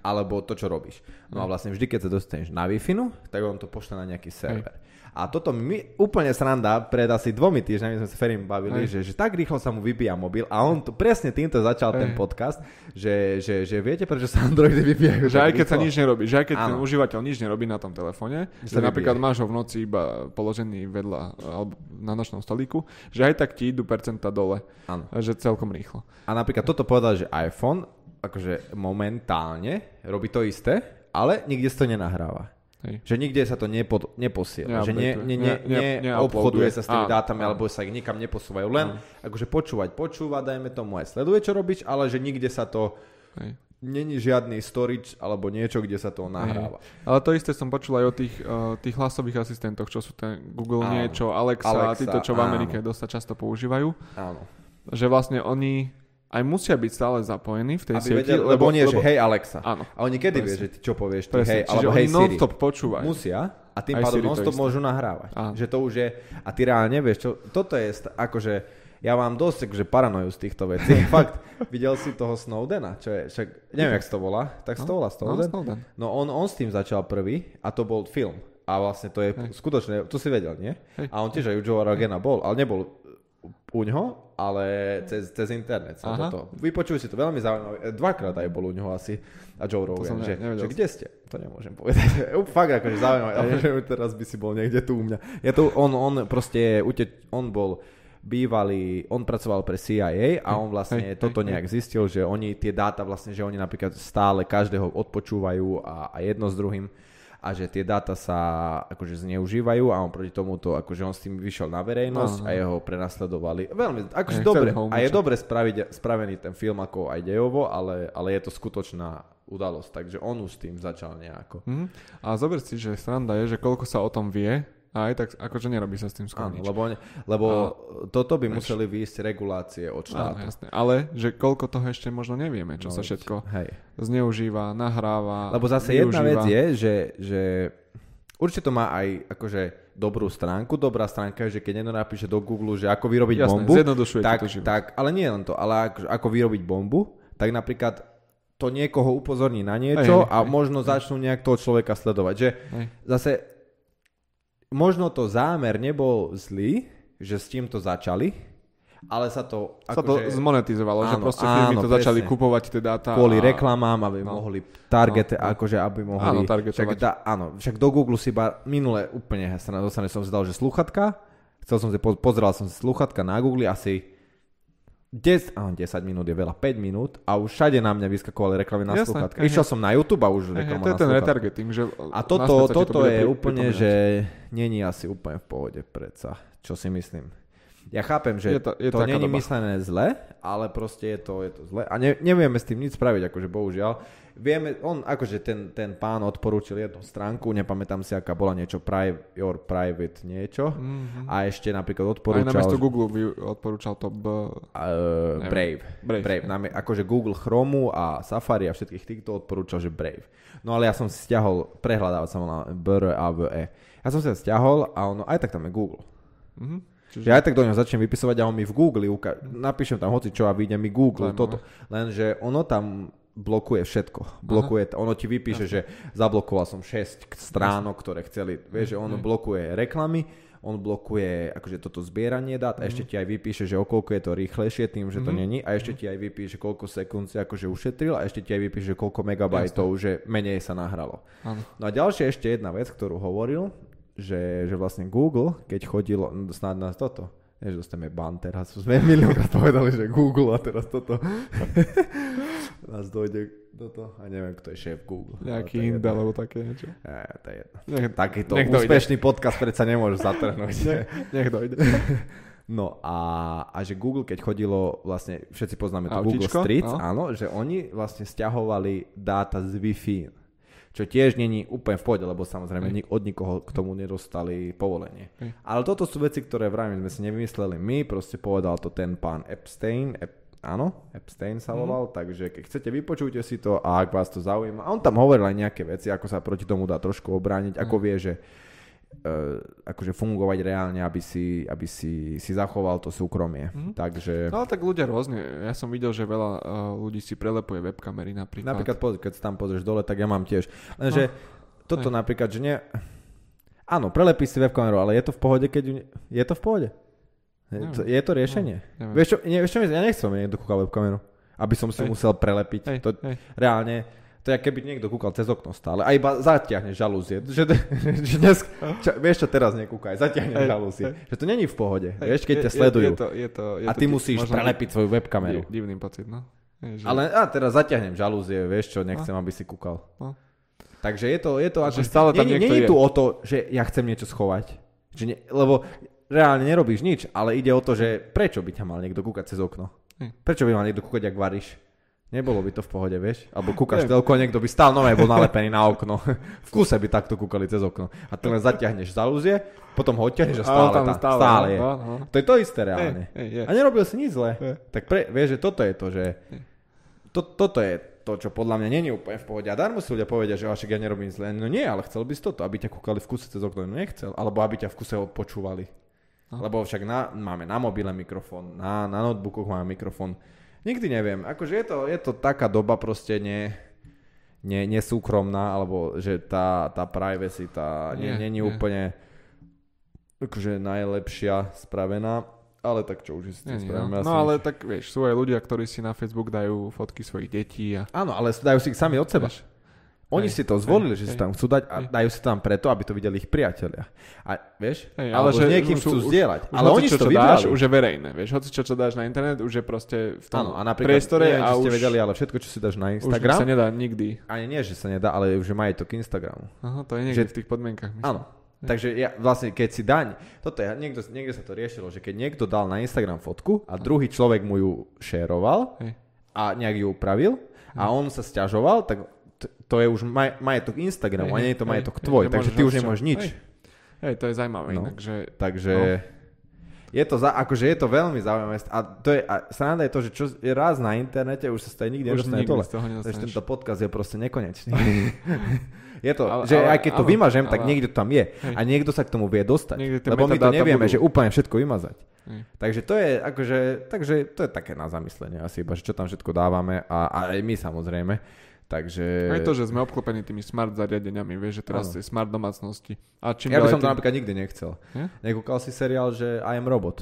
alebo to, čo robíš. No a vlastne vždy, keď sa dostaneš na Wi-Fi, tak on to pošle na nejaký server. A toto mi úplne sranda, pred asi 2 týždňami sme sa Ferim bavili, že tak rýchlo sa mu vybíja mobil a on to, presne týmto začal ten podcast, že viete, prečo sa Androidy vybíjajú. Že aj keď sa nič nerobí, že aj keď ten užívateľ nič nerobí na tom telefóne, že napríklad máš ho v noci iba položený vedľa alebo na nočnom stolíku, že aj tak ti idú percenta dole, že celkom rýchlo. A napríklad toto povedal, že iPhone akože momentálne robí to isté, ale nikde sa to nenahráva. Že nikde sa to neposiela, že neobchoduje sa s tými dátami, alebo sa ich nikam neposúvajú, len akože počúva, dajme tomu aj sleduje, čo robíš, ale že nikde sa to není žiadny storage alebo niečo, kde sa to nahráva. Ale to isté som počul aj o tých hlasových asistentoch, čo sú ten Google niečo, Alexa a títo, čo v Amerike dosť často používajú. Áno. Že vlastne oni aj musia byť stále zapojení v tej sieti. Lebo nie, že hej Alexa. Áno. A oni kedy vie, že ty čo povieš, ty hej, alebo hej Siri. Čiže oni non-stop počúvajú. Musia a tým pádom non-stop môžu nahrávať. Áno. Že to už je, a ty reálne vieš, čo, toto je akože... Ja mám dosť akože paranoju z týchto vecí. Fakt, videl si toho Snowdena, čo je, však, neviem, jak to volá, tak to volá Snowden. No on s tým začal prvý a to bol film. A vlastne to je skutočné, to si vedel, nie? A on tiež aj u Joe Rogana bol, ale nebol u ňoho, ale cez internet. Vypočuj si to, veľmi zaujímavé. 2-krát aj bol u ňoho asi a Joe Rogan, že kde ste? To nemôžem povedať. Fakt akože zaujímavé, ale že teraz by si bol niekde tu u mňa. On bol bývalý, on pracoval pre CIA a on vlastne toto nejak zistil, že oni tie dáta vlastne, že oni napríklad stále každého odpočúvajú a jedno s druhým. A že tie dáta sa akože zneužívajú a on proti tomuto, akože on s tým vyšiel na verejnosť a jeho prenasledovali. Veľmi, akože dobre. A je dobre spravený ten film ako aj dejovo, ale je to skutočná udalosť. Takže on už s tým začal nejako. Mm-hmm. A zober si, že sranda je, že koľko sa o tom vie a aj tak akože nerobí sa s tým skôr nič. Lebo toto by museli výjsť regulácie od štátu. Áno, jasné. Ale že koľko toho ešte možno nevieme, čo sa všetko zneužíva, nahráva. Lebo zase využíva. Jedna vec je, že určite to má aj akože dobrú stránku. Dobrá stránka je, že keď niekto napíše do Google, že ako vyrobiť bombu, tak, ale nie len to, ale ako vyrobiť bombu, tak napríklad to niekoho upozorní na niečo možno začnú nejak toho človeka sledovať. Že zase možno to zámer nebol zlý, že s týmto začali, ale sa to zmonetizovalo, že proste firmy to začali kupovať tie dáta. Kvôli reklamám, aby mohli targety, akože aby mohli... Áno, targetovať. Však do Google si iba minule úplne dostane som si dal, že slúchatka, pozeral som si slúchatka na Google asi 10 minút je veľa, 5 minút a už všade na mňa vyskakovali reklamy na slúchatka. Išiel som na YouTube a už reklama na slúchatka. To je ten retargeting. Že a toto je úplne, že není asi úplne v pohode predsa, čo si myslím. Ja chápem, že je to není myslené zle, ale proste je to zle a nevieme s tým nič spraviť, akože bohužiaľ. Vieme, on akože ten pán odporúčil jednu stránku, nepamätám si, aká bola niečo, your private niečo a ešte napríklad odporúčal... Aj namiesto Google odporúčal to Brave. Akože Google Chromu a Safari a všetkých týchto odporúčal, že Brave. No ale ja som si stiahol, prehľadávať sa volá Brave. Ja som si stiahol a ono, aj tak tam je Google. Mhm. Čiže ja tak do neho začnem vypisovať a on mi v Google napíšem tam hocičo a vyjde mi Google toto. Lenže ono tam blokuje všetko. Ono ti vypíše, že zablokoval som 6 stránok, ktoré chceli. Vieš, že ono blokuje reklamy, on blokuje akože toto zbieranie dát a ešte ti aj vypíše, že okoľko je to rýchlejšie tým, že to není a ešte ti aj vypíše, koľko sekúnd si akože ušetril a ešte ti aj vypíše, koľko megabajtov, že menej sa nahralo. No a ďalšia ešte jedna vec, ktorú hovoril, že vlastne Google, keď chodilo snáď nás toto, nie že dostaneme ban teraz, sme miliónkrát povedali, že Google a teraz toto nás dojde do toho a neviem, kto je šéf Google. Nejaký Inda alebo také niečo. To je jedno. Takýto úspešný podcast predsa nemôžu zatrhnúť. Nech dojde. No a že Google, keď chodilo, vlastne všetci poznáme to Google Street, áno, že oni vlastne stiahovali dáta z Wi-Fi, čo tiež není úplne v pohode, lebo samozrejme od nikoho k tomu nedostali povolenie. Ale toto sú veci, ktoré vravím sme si nevymysleli my, proste povedal to ten pán Epstein, áno, Epstein sa volal, takže keď chcete, vypočujte si to a ak vás to zaujíma. A on tam hovoril aj nejaké veci, ako sa proti tomu dá trošku obrániť, ako vie, že akože fungovať reálne, aby si zachoval to súkromie. Takže... No ale tak ľudia rôzne. Ja som videl, že veľa ľudí si prelepuje webkamery napríklad. Keď tam pozrieš dole, tak ja mám tiež. Lenže toto napríklad, že nie... Áno, prelepí si webkameru, ale je to v pohode, keď ju... Je to v pohode? Je to riešenie? No, vieš čo, ja nechcem niekto kúkať webkameru, aby som si musel prelepiť. Reálne, to je, keby niekto kúkal cez okno stále a iba zatiahne žalúzie. Že dnes, vieš čo, teraz nekúkaj, zatiahne žalúzie. Že to není v pohode, vieš, keď ťa sledujú. Je to a ty musíš prelepiť svoju webkameru. Divný pocit, no. Ale teraz zatiahnem žalúzie, vieš čo, nechcem, aby si kúkal. No. Takže je to ako... Stále tam niekto je. Nie je tu o to, že ja chcem niečo schovať. Lebo... Reálne nerobíš nič, ale ide o to, že prečo by ťa mal niekto kúkať cez okno? Prečo by mal niekto kúkať, ak varíš? Nebolo by to v pohode, vieš? Alebo kúkaš telko, niekto by stál nové, bol nalepený na okno. V kúse by takto kúkali cez okno. A ty len zatiahneš žalúzie, potom ho odtiahneš a stále je. To je to isté reálne. A nerobil si nič zle. Tak vieš, že toto je to, že... Toto je to, čo podľa mňa nie je úplne v pohode. A darmo si ľudia povedia, že ja nerobím zle. No nie, ale chcel by si toto, aby ťa kúkali v kúse cez okno. No nechcel. Alebo aby ťa v kúse počúvali. Lebo však máme na mobile mikrofón, na notebookoch máme mikrofón. Nikdy neviem, akože je to taká doba proste nesúkromná, alebo že tá privacy, tá nie je úplne akože najlepšia spravená. Ale tak čo, už si to spravíme. No ale tak vieš, sú aj ľudia, ktorí si na Facebook dajú fotky svojich detí. Áno, ale dajú si ich sami od seba. Vieš? Oni si to zvolili, že si tam chcú dať a dajú si tam preto, aby to videli ich priatelia. A vieš, ale že niekým chcú zdieľať. Ale oni si to vybrali. Už je verejné, vieš, hoci čo dáš na internet, už je proste v tom priestore. Neviem, či ste vedeli, ale všetko, čo si dáš na Instagram... Už sa nedá nikdy. Ani nie, že sa nedá, ale už je majetok Instagramu. Aha, to je niekde v tých podmienkach. Áno. Takže ja, vlastne, keď si daň... Toto je, niekde sa to riešilo, že keď niekto dal na Instagram fotku a druhý človek mu ju šéroval a nejak ju upravil a on sa sťažoval, tak to je už majetok Instagramu a nie je to majetok tvoj, takže ty už nemáš nič. To je zaujímavé. No, takže je to veľmi zaujímavé. A sranda je to, že čo je raz na internete, už sa stále nikdy nedostane dole. Takže tento podcast je proste nekonečný. Je to, ale, že aj keď to vymažem, tak niekde tam je. A niekto sa k tomu vie dostať. Lebo my to nevieme, že úplne všetko vymazať. Takže to je akože, takže to je také na zamyslenie asi iba, že čo tam všetko dávame a aj my samozrejme. Takže... Aj to, že sme obklopení tými smart zariadeniami, vieš, že teraz je smart domácnosti. A čím ja by som to napríklad nikdy nechcel. Nekúkal si seriál, že I am robot.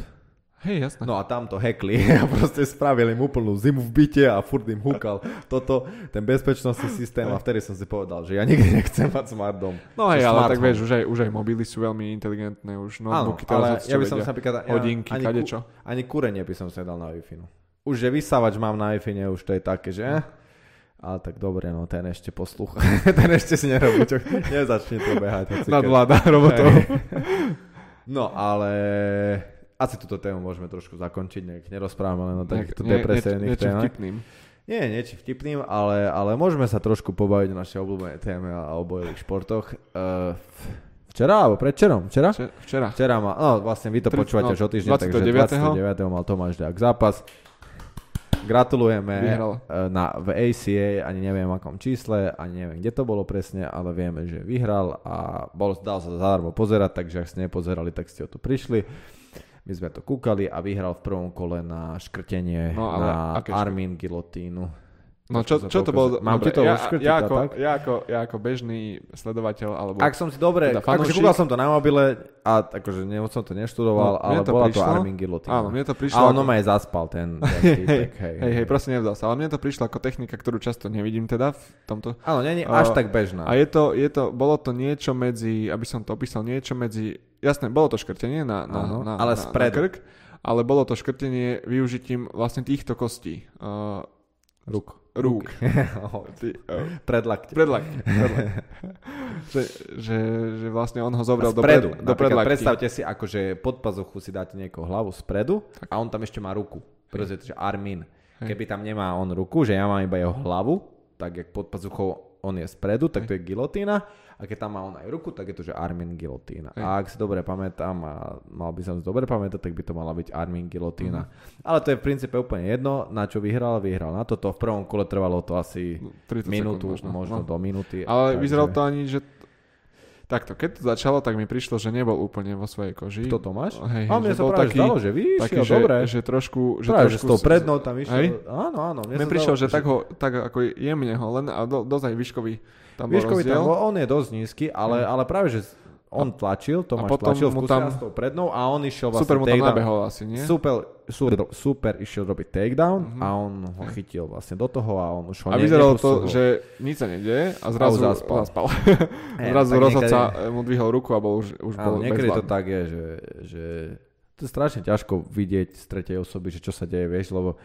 Hej, jasné. No a tam to hackli a proste spravili im úplnú zimu v byte a furt im húkal toto, ten bezpečnostný systém a vtedy som si povedal, že ja nikdy nechcem mať smart dom. No hej, ale tak vieš, už aj mobily sú veľmi inteligentné, už notebooky teraz ja by som sa napríklad hodinky, kadečo. Ani kúrenie by som sa nedal na Wi-Fi. Už že vysávač mám na Wi-Fi, už to je také, že... Ale tak dobre, no ten ešte poslúcha. Ten ešte si nerobí, čo nezačne to behať. Nadvláda robotov. No ale asi túto tému môžeme trošku zakončiť, nerozprávame len o takýchto depresívnych témach. Niečím vtipným, ale môžeme sa trošku pobaviť o našej obľúbenej téme a o bojových športoch. Včera, alebo predvčerom? Včera mal, no vlastne vy to počúvate až o týždeň, takže 29. mal Tomáš Dák zápas. Gratulujeme. Vyhral. V ACA, ani neviem akom čísle, ani neviem kde to bolo presne, ale vieme, že vyhral a dal sa zadarmo pozerať, takže ak ste nepozerali, tak ste o to prišli. My sme to kúkali a vyhral v prvom kole na škrtenie na Armin Gilotínu. No čo to bolo? Ja ako bežný sledovateľ alebo... Ak som si dobre, akože kúkal som to na mobile a akože som to neštudoval, ale bola to Armin Gilotín. Áno, mne to prišlo... A on aj zaspal ten týpek, hej, proste nevzdal sa. Ale mne to prišlo ako technika, ktorú často nevidím teda v tomto... Áno, nie je až tak bežná. A bolo to niečo medzi, aby som to opísal, niečo medzi... Jasné, bolo to škrtenie na krk, ale bolo to škrtenie využitím vlastne týchto kostí. Ruk. Rúk. Predlakte. Že vlastne on ho zobral do predlakti. Predstavte si, akože pod pazuchu si dáte niekoho hlavu spredu a on tam ešte má ruku. Pretože to je Armin. Keby tam nemá on ruku, že ja mám iba jeho hlavu, tak jak pod pazuchou on je spredu, tak to je gilotína. A keď tam má on aj ruku, tak je to, že Armin gilotína. A ak si dobre pamätám, a mal by som si dobre pamätať, tak by to mala byť Armin gilotína. Ale to je v princípe úplne jedno, na čo vyhral na toto. V prvom kole trvalo to asi minútu, možno do minúty. Ale vyzeral to ani, že... Takto, keď to začalo, tak mi prišlo, že nebol úplne vo svojej koži. Kto to máš? Hej, a mne sa práve zdalo, že vyšiel, dobre. Že trošku... Práve, že s tou prednou tam vyšiel. Áno. Mne prišiel, že tak ako jemne ho, len a dosť aj výškový tam bol rozdiel. Tam bol, on je dosť nízky, ale práve, že on tlačil, Tomáš tlačil v kuse s tou prednou a on išiel vlastne takedown. Super mu tam nabehol asi, nie? Super išiel robiť takedown a on ho chytil vlastne do toho a on už ho nepustil. A vyzeralo to, že nič sa nedie a zrazu zaspal. Zrazu rozhodca mu dvihol ruku a bol už bol bezvládny. Niekedy to tak je, že to je strašne ťažko vidieť z tretej osoby, že čo sa deje, vieš, lebo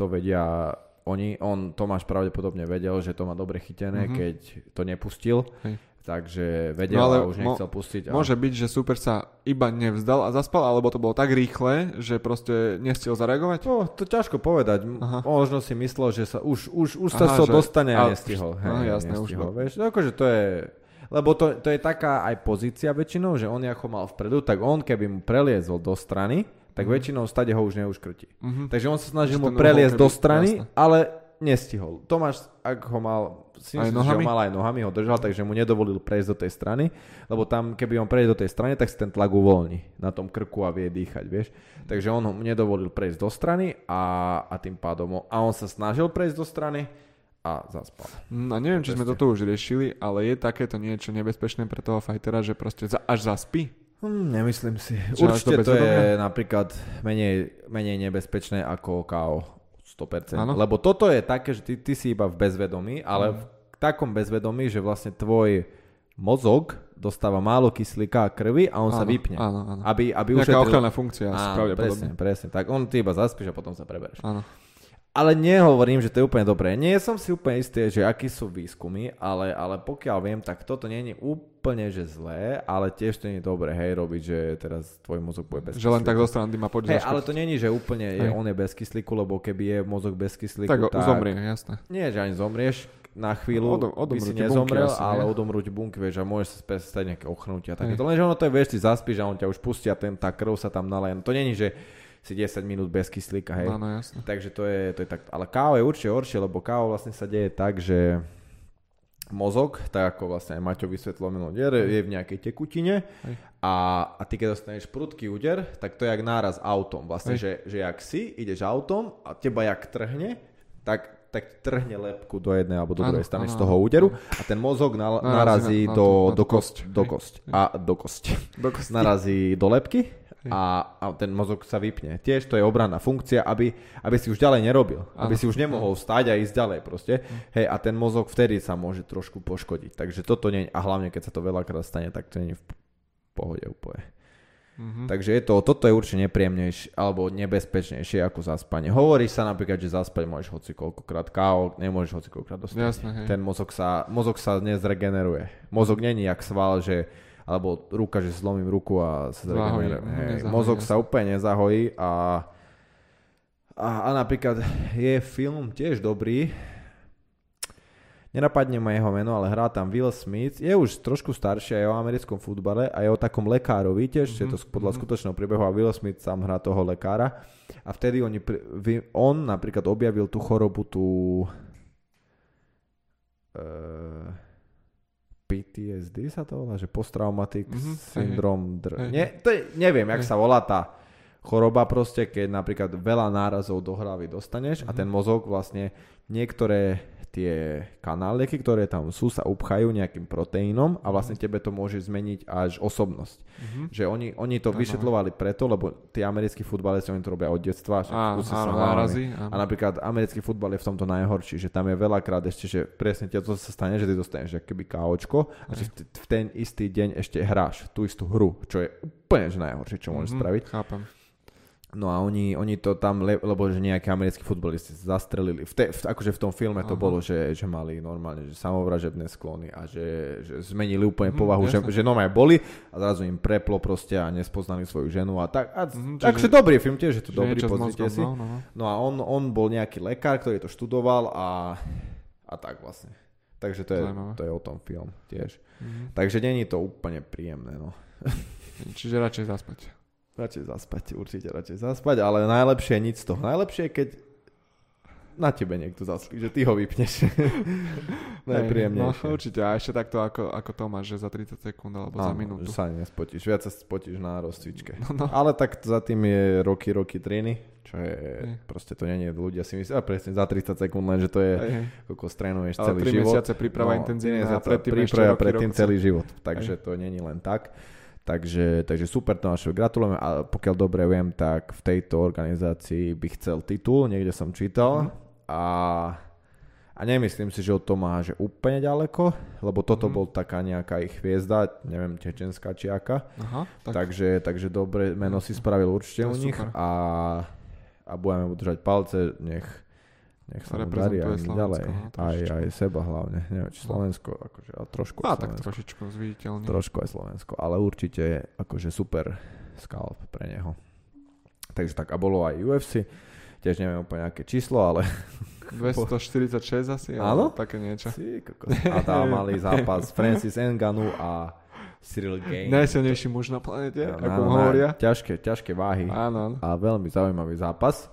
to vedia oni. On, Tomáš pravdepodobne vedel, že to má dobre chytené, keď to nepustil. Hej. Takže vedel a už nechcel pustiť. Môže byť, že super sa iba nevzdal a zaspal, alebo to bolo tak rýchle, že proste nestiel zareagovať? No, to ťažko povedať. Možno si myslel, že sa už sa to dostane a nestihol. Vieš, akože to je... Lebo to je taká aj pozícia väčšinou, že on ako mal vpredu, tak on keby mu preliezol do strany, tak väčšinou stade ho už neuškrtí. Takže on sa snažil mu preliezť do strany, ale... Nestihol. Tomáš, ak ho mal, aj nohami ho držal, takže mu nedovolil prejsť do tej strany, lebo tam, keby on prejde do tej strany, tak si ten tlak uvoľní na tom krku a vie dýchať, vieš. Takže on ho nedovolil prejsť do strany a tým pádom on sa snažil prejsť do strany a zaspal. No neviem, či sme toto už riešili, ale je takéto niečo nebezpečné pre toho fightera, že proste až zaspí? Nemyslím si. Určite to je napríklad menej nebezpečné ako KO. 100%. Ano. Lebo toto je také, že ty si iba v bezvedomí, ale v takom bezvedomí, že vlastne tvoj mozog dostáva málo kyslíka a krvi a on sa vypne. Ano. Aby nejaká ochranná funkcia. Áno, presne. Tak on ty iba zaspíš a potom sa prebereš. Áno. Ale nehovorím, že to je úplne dobré. Nie som si úplne istý, že akí sú výskumy, ale pokiaľ viem, tak toto nie je úplne že zlé, ale tiež to nie je dobré, hej, robiť, že teraz tvoj mozog bude bez kyslíku. Že len tak dostane, ty ma poď zaškodiť. Ale to nie je, že úplne on je bez kyslíku, lebo keby je mozog bez kyslíku, tak zomrie, jasné. Nie, že ani zomrieš na chvíľu, by si nezomrel, ale odomrúť bunky, vieš, a môžeš sa stať nejaké ochnutia. Takéto. Lenže ono to je, vieš, ty zaspíš a on ťa už pustí a tá krv sa tam naleje. To nie je, že si 10 minút bez kyslíka, hej. Áno, jasne. Takže to je tak. Ale KO je určite horšie, lebo KO vlastne sa deje tak, že mozog, tak ako vlastne aj Maťo vysvetlil minulý úder, je v nejakej tekutine a ty keď dostaneš prudký úder, tak to je jak náraz autom. Vlastne, že jak si ideš autom a teba jak trhne, tak trhne lepku do jednej alebo do druhej strany z toho úderu a ten mozog narazí do kosti. Narazí do lepky a ten mozog sa vypne. Tiež to je obranná funkcia, aby si už ďalej nerobil. Aby si už nemohol vstať a ísť ďalej proste. Hej, a ten mozog vtedy sa môže trošku poškodiť. Takže toto nie je, a hlavne keď sa to veľakrát stane, tak to nie je v pohode úplne. Takže toto je určite nepríjemnejšie alebo nebezpečnejšie ako zaspanie. Hovorí sa napríklad, že zaspať môžeš hocikoľkokrát, KO nemôžeš hocikoľkokrát dostať. Jasne, ten mozog sa nezregeneruje. Mozog není jak sval, že alebo ruka, že zlomím ruku a sa zregeneruje. Mozog sa úplne nezahojí a napríklad je film tiež dobrý. Nenapadne ma jeho meno, ale hrá tam Will Smith. Je už trošku starší, aj o americkom futbale, aj o takom lekárovi tiež, je to podľa skutočného príbehu a Will Smith sám hrá toho lekára. A vtedy on napríklad objavil tú chorobu, PTSD sa to volá, že posttraumatic syndrom. Neviem, jak sa volá tá choroba proste, keď napríklad veľa nárazov do hlavy dostaneš a ten mozog vlastne niektoré tie kanáleky, ktoré tam sú, sa upchajú nejakým proteínom a vlastne tebe to môže zmeniť až osobnosť. Že oni to vyšetľovali preto, lebo tí americkí futbalisti, oni to robia od detstva. A napríklad americký futbal je v tomto najhorší, že tam je veľakrát ešte, že presne to sa stane, že ty dostaneš akoby KOčko a že v ten istý deň ešte hráš tú istú hru, čo je úplne najhoršie, čo môžeš spraviť. Chápem. No a oni to tam, lebo že nejaké americkí futbalisti zastrelili. Akože v tom filme to bolo, že mali normálne že samovražedné sklony a že zmenili úplne povahu, že normálne boli a zrazu im preplo proste a nespoznali svoju ženu a tak. Takže dobrý film tiež, je to dobrý, pozrite si. No a on bol nejaký lekár, ktorý to študoval a tak vlastne. Takže to je o tom film tiež. Mm-hmm. Takže není to úplne príjemné, no. Čiže radšej zaspať. Určite radšej zaspať, ale najlepšie je nič z toho. Najlepšie je, keď na tebe niekto zaspí, že ty ho vypneš. Najpríjemnejšie. No, určite, a ešte takto ako Tomáš, že za 30 sekúnd alebo za minútu. Áno, sa nespotíš, viac sa spotíš na rozcvičke. No. Ale tak za tým je roky trény, čo je, proste to nie je, ľudia si myslia, presne za 30 sekúnd, lenže to je, koľko strénuješ celý život. Ale 3 mesiace príprava intenzívna a predtým celý život, takže to nie je len tak. Takže super, Tomáš, gratulujeme a pokiaľ dobre viem, tak v tejto organizácii by chcel titul, niekde som čítal a nemyslím si, že od Tomáha že úplne ďaleko, lebo toto bol taká nejaká ich hviezda, neviem, čečenská čiaka, takže dobre meno si spravil určite u nich a budeme udržať palce, nech sa nám darí aj ďalej. Aj seba hlavne. Neviem, či Slovensko, akože, a trošku aj Slovensko. Tak trošičku zviditeľne. Trošku aj Slovensko, ale určite je akože super skalp pre neho. Takže tak, a bolo aj UFC. Tiež neviem úplne nejaké číslo, ale... 246 asi, ale také niečo. Sí, a tam mali zápas Francis Ngannou a Cyril Gain. Najsilnejší muž na planete, ako hovoria. Ťažké váhy. Áno. A veľmi zaujímavý zápas,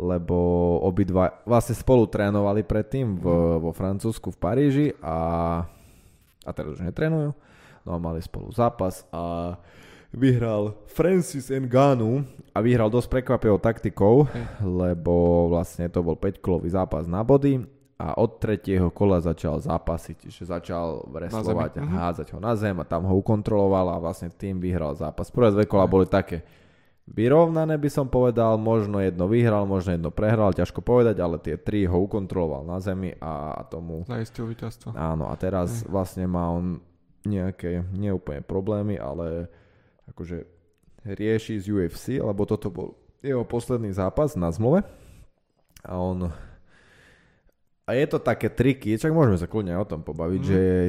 lebo obidva vlastne spolu trénovali predtým vo Francúzsku v Paríži a teraz už netrénujú. No a mali spolu zápas a vyhral Francis Ngannou a vyhral dosť prekvapivou taktikou, lebo vlastne to bol 5-kolový zápas na body a od 3. kola začal zápasiť, že začal wrestlovať a hádzať ho na zem a tam ho ukontroloval a vlastne tým vyhral zápas. Prvé 2 kola boli také vyrovnané, by som povedal, možno jedno vyhral, možno jedno prehral, ťažko povedať, ale tie 3 ho ukontroloval na zemi a tomu... Zaistil víťazstvo. Áno, a teraz vlastne má on nejaké neúplne problémy, ale akože rieši z UFC, lebo toto bol jeho posledný zápas na zmluve a on... A je to také triky, čak môžeme sa kľudne o tom pobaviť,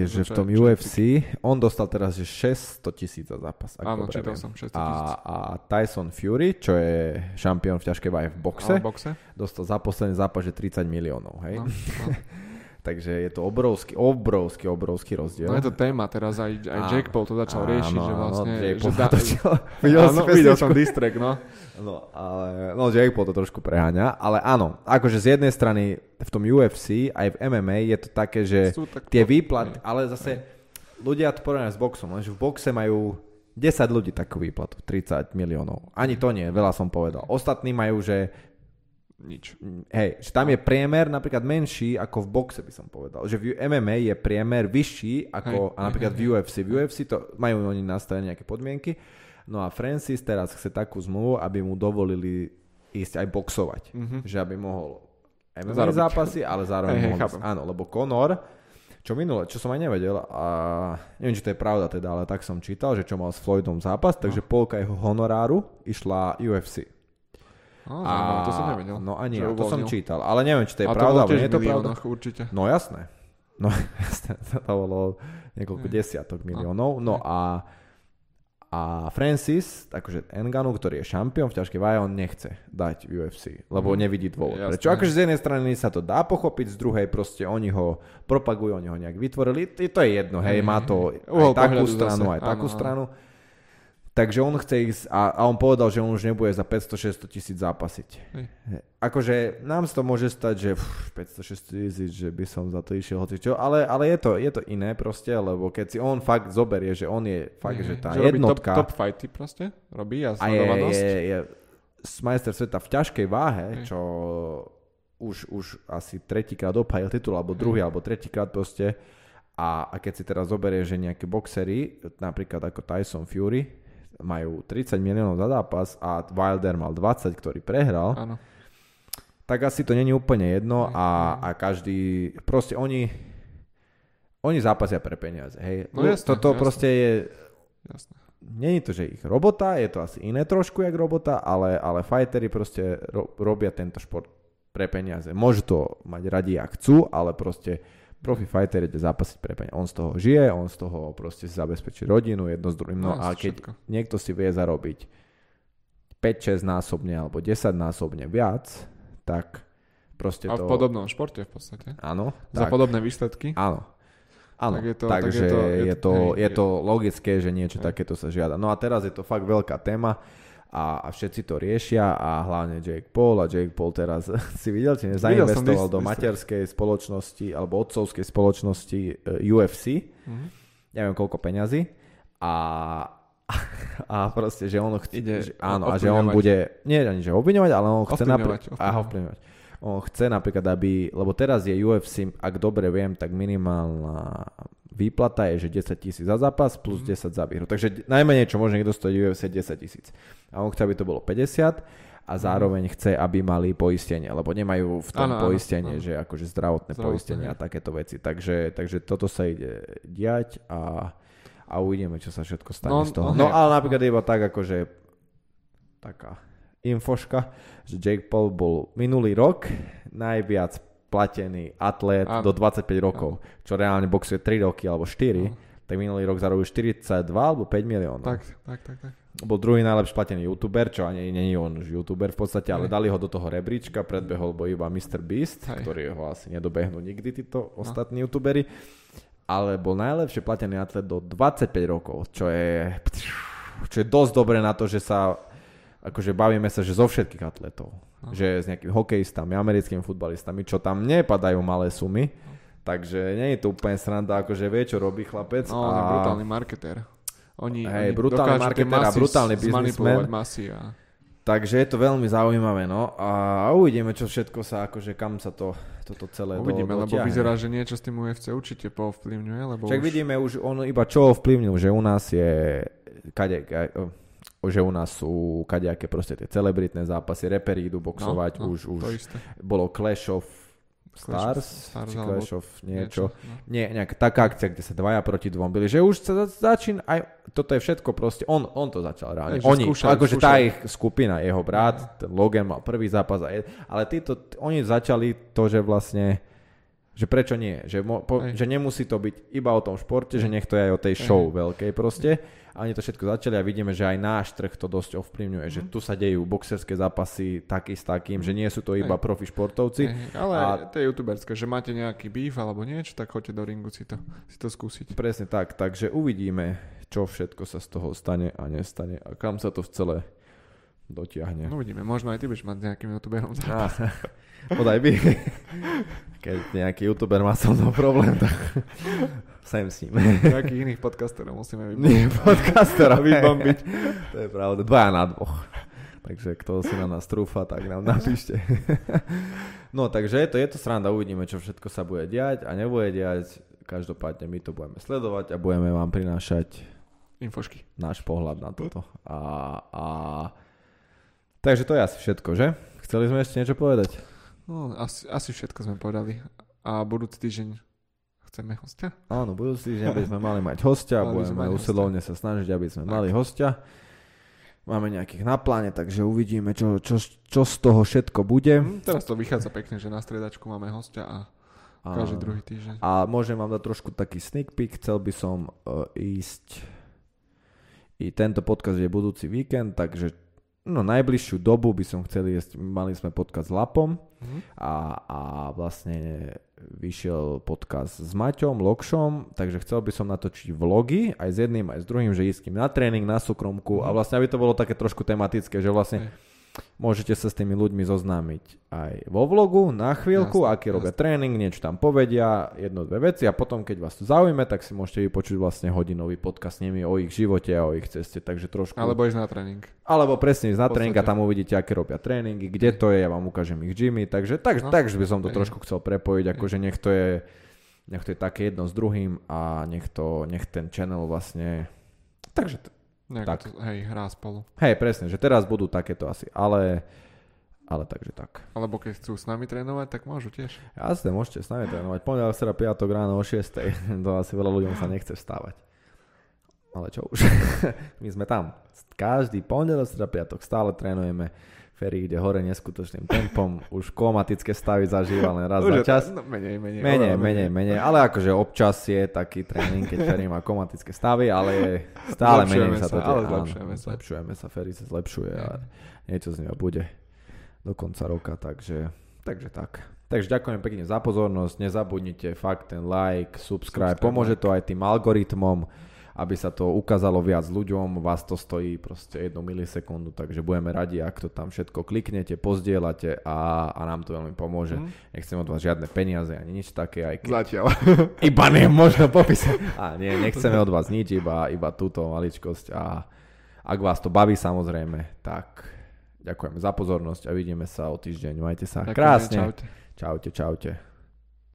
že v tom UFC on dostal teraz 600,000 za zápas. Áno, čítal som 600,000. A Tyson Fury, čo je šampión v ťažkej váhe v boxe, dostal za posledný zápas, že 30 miliónov, hej? No. Takže je to obrovský rozdiel. No je to téma teraz, aj Jake Paul to začal riešiť, že vlastne... Videl som distrek, no. No, Jake Paul to trošku preháňa, ale áno, akože z jednej strany v tom UFC aj v MMA je to také, že tie výplaty, ale zase ľudia to porovnajú s boxom, lenže v boxe majú 10 ľudí takú výplatu, 30 miliónov. Ani to nie, veľa som povedal. Ostatní majú, že... nič. Hej, že tam je priemer napríklad menší ako v boxe, by som povedal. Že v MMA je priemer vyšší ako napríklad v UFC. V UFC to majú oni nastavené nejaké podmienky. No a Francis teraz chce takú zmluvu, aby mu dovolili ísť aj boxovať. Mm-hmm. Že aby mohol MMA zároveň zápasy, ale zároveň mohol... Áno, lebo Conor, čo som aj nevedel a neviem, či to je pravda teda, ale tak som čítal, že čo mal s Floydom zápas, takže polka jeho honoráru išla UFC. No, to som nevedel. No ani ja, to som čítal, ale neviem, či to je pravda, alebo nie je to pravda. Určite. No jasné, to bolo niekoľko desiatok miliónov. No a Francis, akože Ngannou, ktorý je šampión v ťažkej váhe, on nechce dať UFC, lebo nevidí dôvod. Prečo? Akože z jednej strany sa to dá pochopiť, z druhej proste oni ho propagujú, oni ho nejak vytvorili, to je jedno, hej, má to aj takú stranu, aj takú stranu. Takže on chce ísť a on povedal, že on už nebude za 500,000-600,000 zápasiť. Akože nám sa to môže stať, že 500,000-600,000, že by som za to išiel hocičo, ale je to iné proste, lebo keď si on fakt zoberie, že on je fakt, že tá že jednotka... Top fighty proste robí a sledovanosť. A je majster sveta v ťažkej váhe, čo už asi tretíkrát obhájil titul, alebo druhý, alebo tretíkrát proste. A keď si teraz zoberie, že nejaké boxery, napríklad ako Tyson Fury, majú 30 miliónov za zápas a Wilder mal 20, ktorý prehral, tak asi to není úplne jedno a každý, proste oni zápasia pre peniaze, hej. No jasné, proste je jasné. Není to, že ich robota, je to asi iné trošku jak robota, ale fighteri proste robia tento šport pre peniaze. Môžu to mať radi, ak chcú, ale proste profi fighter ide zápasiť pre peniaze. On z toho žije, on z toho proste zabezpečí rodinu, jedno s druhým. No a keď všetko. Niekto si vie zarobiť 5-6 násobne alebo 10 násobne viac, tak proste to... A v podobnom športe v podstate. Áno. Za podobné výsledky. Áno. Áno, takže je to logické, že niečo takéto sa žiada. No a teraz je to fakt veľká téma a všetci to riešia a hlavne Jake Paul. A Jake Paul teraz si videl, či nezainvestoval do materskej spoločnosti alebo otcovskej spoločnosti UFC. Mm-hmm. Neviem koľko peňazí. A proste, že on chce... Áno, a že on bude... Nie ani, že obviňovať, ale on chce... Ovplyvňovať. On chce napríklad, aby, lebo teraz je UFC, ak dobre viem, tak minimálna výplata je, že 10 000 za zápas plus 10 za výhru. Takže najmenej, čo môže niekto stojí UFC, 10 000. A on chce, aby to bolo 50 a zároveň chce, aby mali poistenie, lebo nemajú v tom poistenie, že akože zdravotné poistenie a takéto veci. Takže toto sa ide diať a uvidíme, čo sa všetko stane z toho. No ale napríklad iba tak, akože taká infoška, že Jake Paul bol minulý rok najviac platený atlét do 25 rokov, čo reálne boxuje 3 roky alebo 4, tak minulý rok zarobil 42 alebo 5 miliónov. Tak. Bol druhý najlepšie platený youtuber, čo ani nie je on už youtuber v podstate, ale dali ho do toho rebríčka, predbehol bo iba Mr. Beast, ktorý ho asi nedobehnú nikdy títo ostatní youtuberi, ale bol najlepšie platený atlét do 25 rokov, čo je dosť dobré na to, že sa akože bavíme sa, že zo všetkých atletov, že s nejakými hokejistami, americkými futbalistami, čo tam nepadajú malé sumy, takže nie je to úplne sranda, akože vie, čo robí chlapec. No, on je brutálny marketér. Oni brutálny marketér a brutálny biznismen. Takže je to veľmi zaujímavé, no a uvidíme, čo všetko sa, akože kam sa toto celé uvidíme, lebo vyzerá, že niečo s tým UFC určite povplyvňuje, lebo však už... vidíme už, on iba čo ovplyvňuje, že u nás je že u nás sú kadejaké proste tie celebritné zápasy, reperi idú boxovať, už bolo Clash of Stars, nie, nejaká taká akcia, kde sa 2 proti 2 byli, že už sa začína, aj toto je všetko proste, on to začal reálne, oni, akože tá ich skupina, jeho brat, Logan mal prvý zápas, ale oni začali to, že vlastne, že prečo nie, že nemusí to byť iba o tom športe, že nech to je aj o tej show veľkej proste. A oni to všetko začali a vidíme, že aj náš trh to dosť ovplyvňuje, že tu sa dejú boxerské zápasy taký s takým, že nie sú to iba profi športovci. Ale to je youtuberské, že máte nejaký beef alebo niečo, tak choďte do ringu si to skúsiť. Presne tak, takže uvidíme, čo všetko sa z toho stane a nestane a kam sa to v celé dotiahne. No uvidíme, možno aj ty budeš mať s nejakým youtuberom zápas. Podaj by. Keď nejaký youtuber má so mnou problém, tak sem s ním. Nejakých iných podcasterov musíme vybombiť. Nie, podcastera vybombiť. To je pravda, 2 na 2. Takže kto si na nás trúfa, tak nám napíšte. No takže je to sranda, uvidíme, čo všetko sa bude diať a nebude diať. Každopádne my to budeme sledovať a budeme vám prinášať infošky. Náš pohľad na toto. Takže to je asi všetko, že? Chceli sme ešte niečo povedať? No, asi všetko sme povedali. A budúci týždeň chceme hostia? Áno, budúci týždeň by sme mali mať hostia, budeme usilovne sa snažiť, aby sme mali hostia. Máme nejakých na pláne, takže uvidíme, čo z toho všetko bude. Teraz to vychádza pekne, že na stredačku máme hostia a každý druhý týždeň. A môžem vám dať trošku taký sneak peek, chcel by som ísť i tento podcast je budúci víkend, takže no najbližšiu dobu by som chcel jesť, mali sme podcast s Lapom a vlastne vyšiel podcast s Maťom, Lokšom, takže chcel by som natočiť vlogy aj s jedným, aj s druhým, že ísť na tréning, na súkromku a vlastne aby to bolo také trošku tematické, že vlastne môžete sa s tými ľuďmi zoznámiť aj vo vlogu, na chvíľku, aký robia tréning, niečo tam povedia, 1-2 veci a potom, keď vás to zaujme, tak si môžete vypočuť vlastne hodinový podcast s nimi o ich živote a o ich ceste, takže trošku... Alebo ísť na tréning. Alebo presne ísť na tréning a tam uvidíte, aké robia tréningy, kde to je, ja vám ukážem ich gymy, takže by som to trošku chcel prepojiť, akože nech to je také jedno s druhým a nech ten channel vlastne... Takže... Tak. Hrá spolu. Hej, presne, že teraz budú takéto asi, ale takže tak. Alebo keď chcú s nami trénovať, tak môžu tiež. Jasne, môžete s nami trénovať. Pondelok, sreda, piatok ráno o 6:00. To asi veľa ľuďom sa nechce vstávať. Ale čo už, my sme tam. Každý pondelok, streda, piatok stále trénujeme. Ferry ide hore neskutočným tempom, už komatické stavy zažíva len raz za čas. No, menej, ale akože občas je taký tréning, keď Ferry má komatické stavy, ale je stále menej sa to. Ale zlepšujeme sa, Ferry sa zlepšuje a niečo z neho bude do konca roka, takže tak. Takže ďakujem pekne za pozornosť, nezabudnite fakt ten like, subscribe, pomôže to aj tým algoritmom, aby sa to ukázalo viac ľuďom, vás to stojí proste 1 milisekundu, takže budeme radi, ak to tam všetko kliknete, pozdieľate a nám to veľmi pomôže. Nechcem od vás žiadne peniaze ani nič také, aj keď... Zatiaľ. Iba nemôžno popísať. A nie, nechceme od vás nič, iba túto maličkosť, a ak vás to baví samozrejme, tak ďakujeme za pozornosť a vidíme sa o týždeň. Majte sa krásne. Čaute.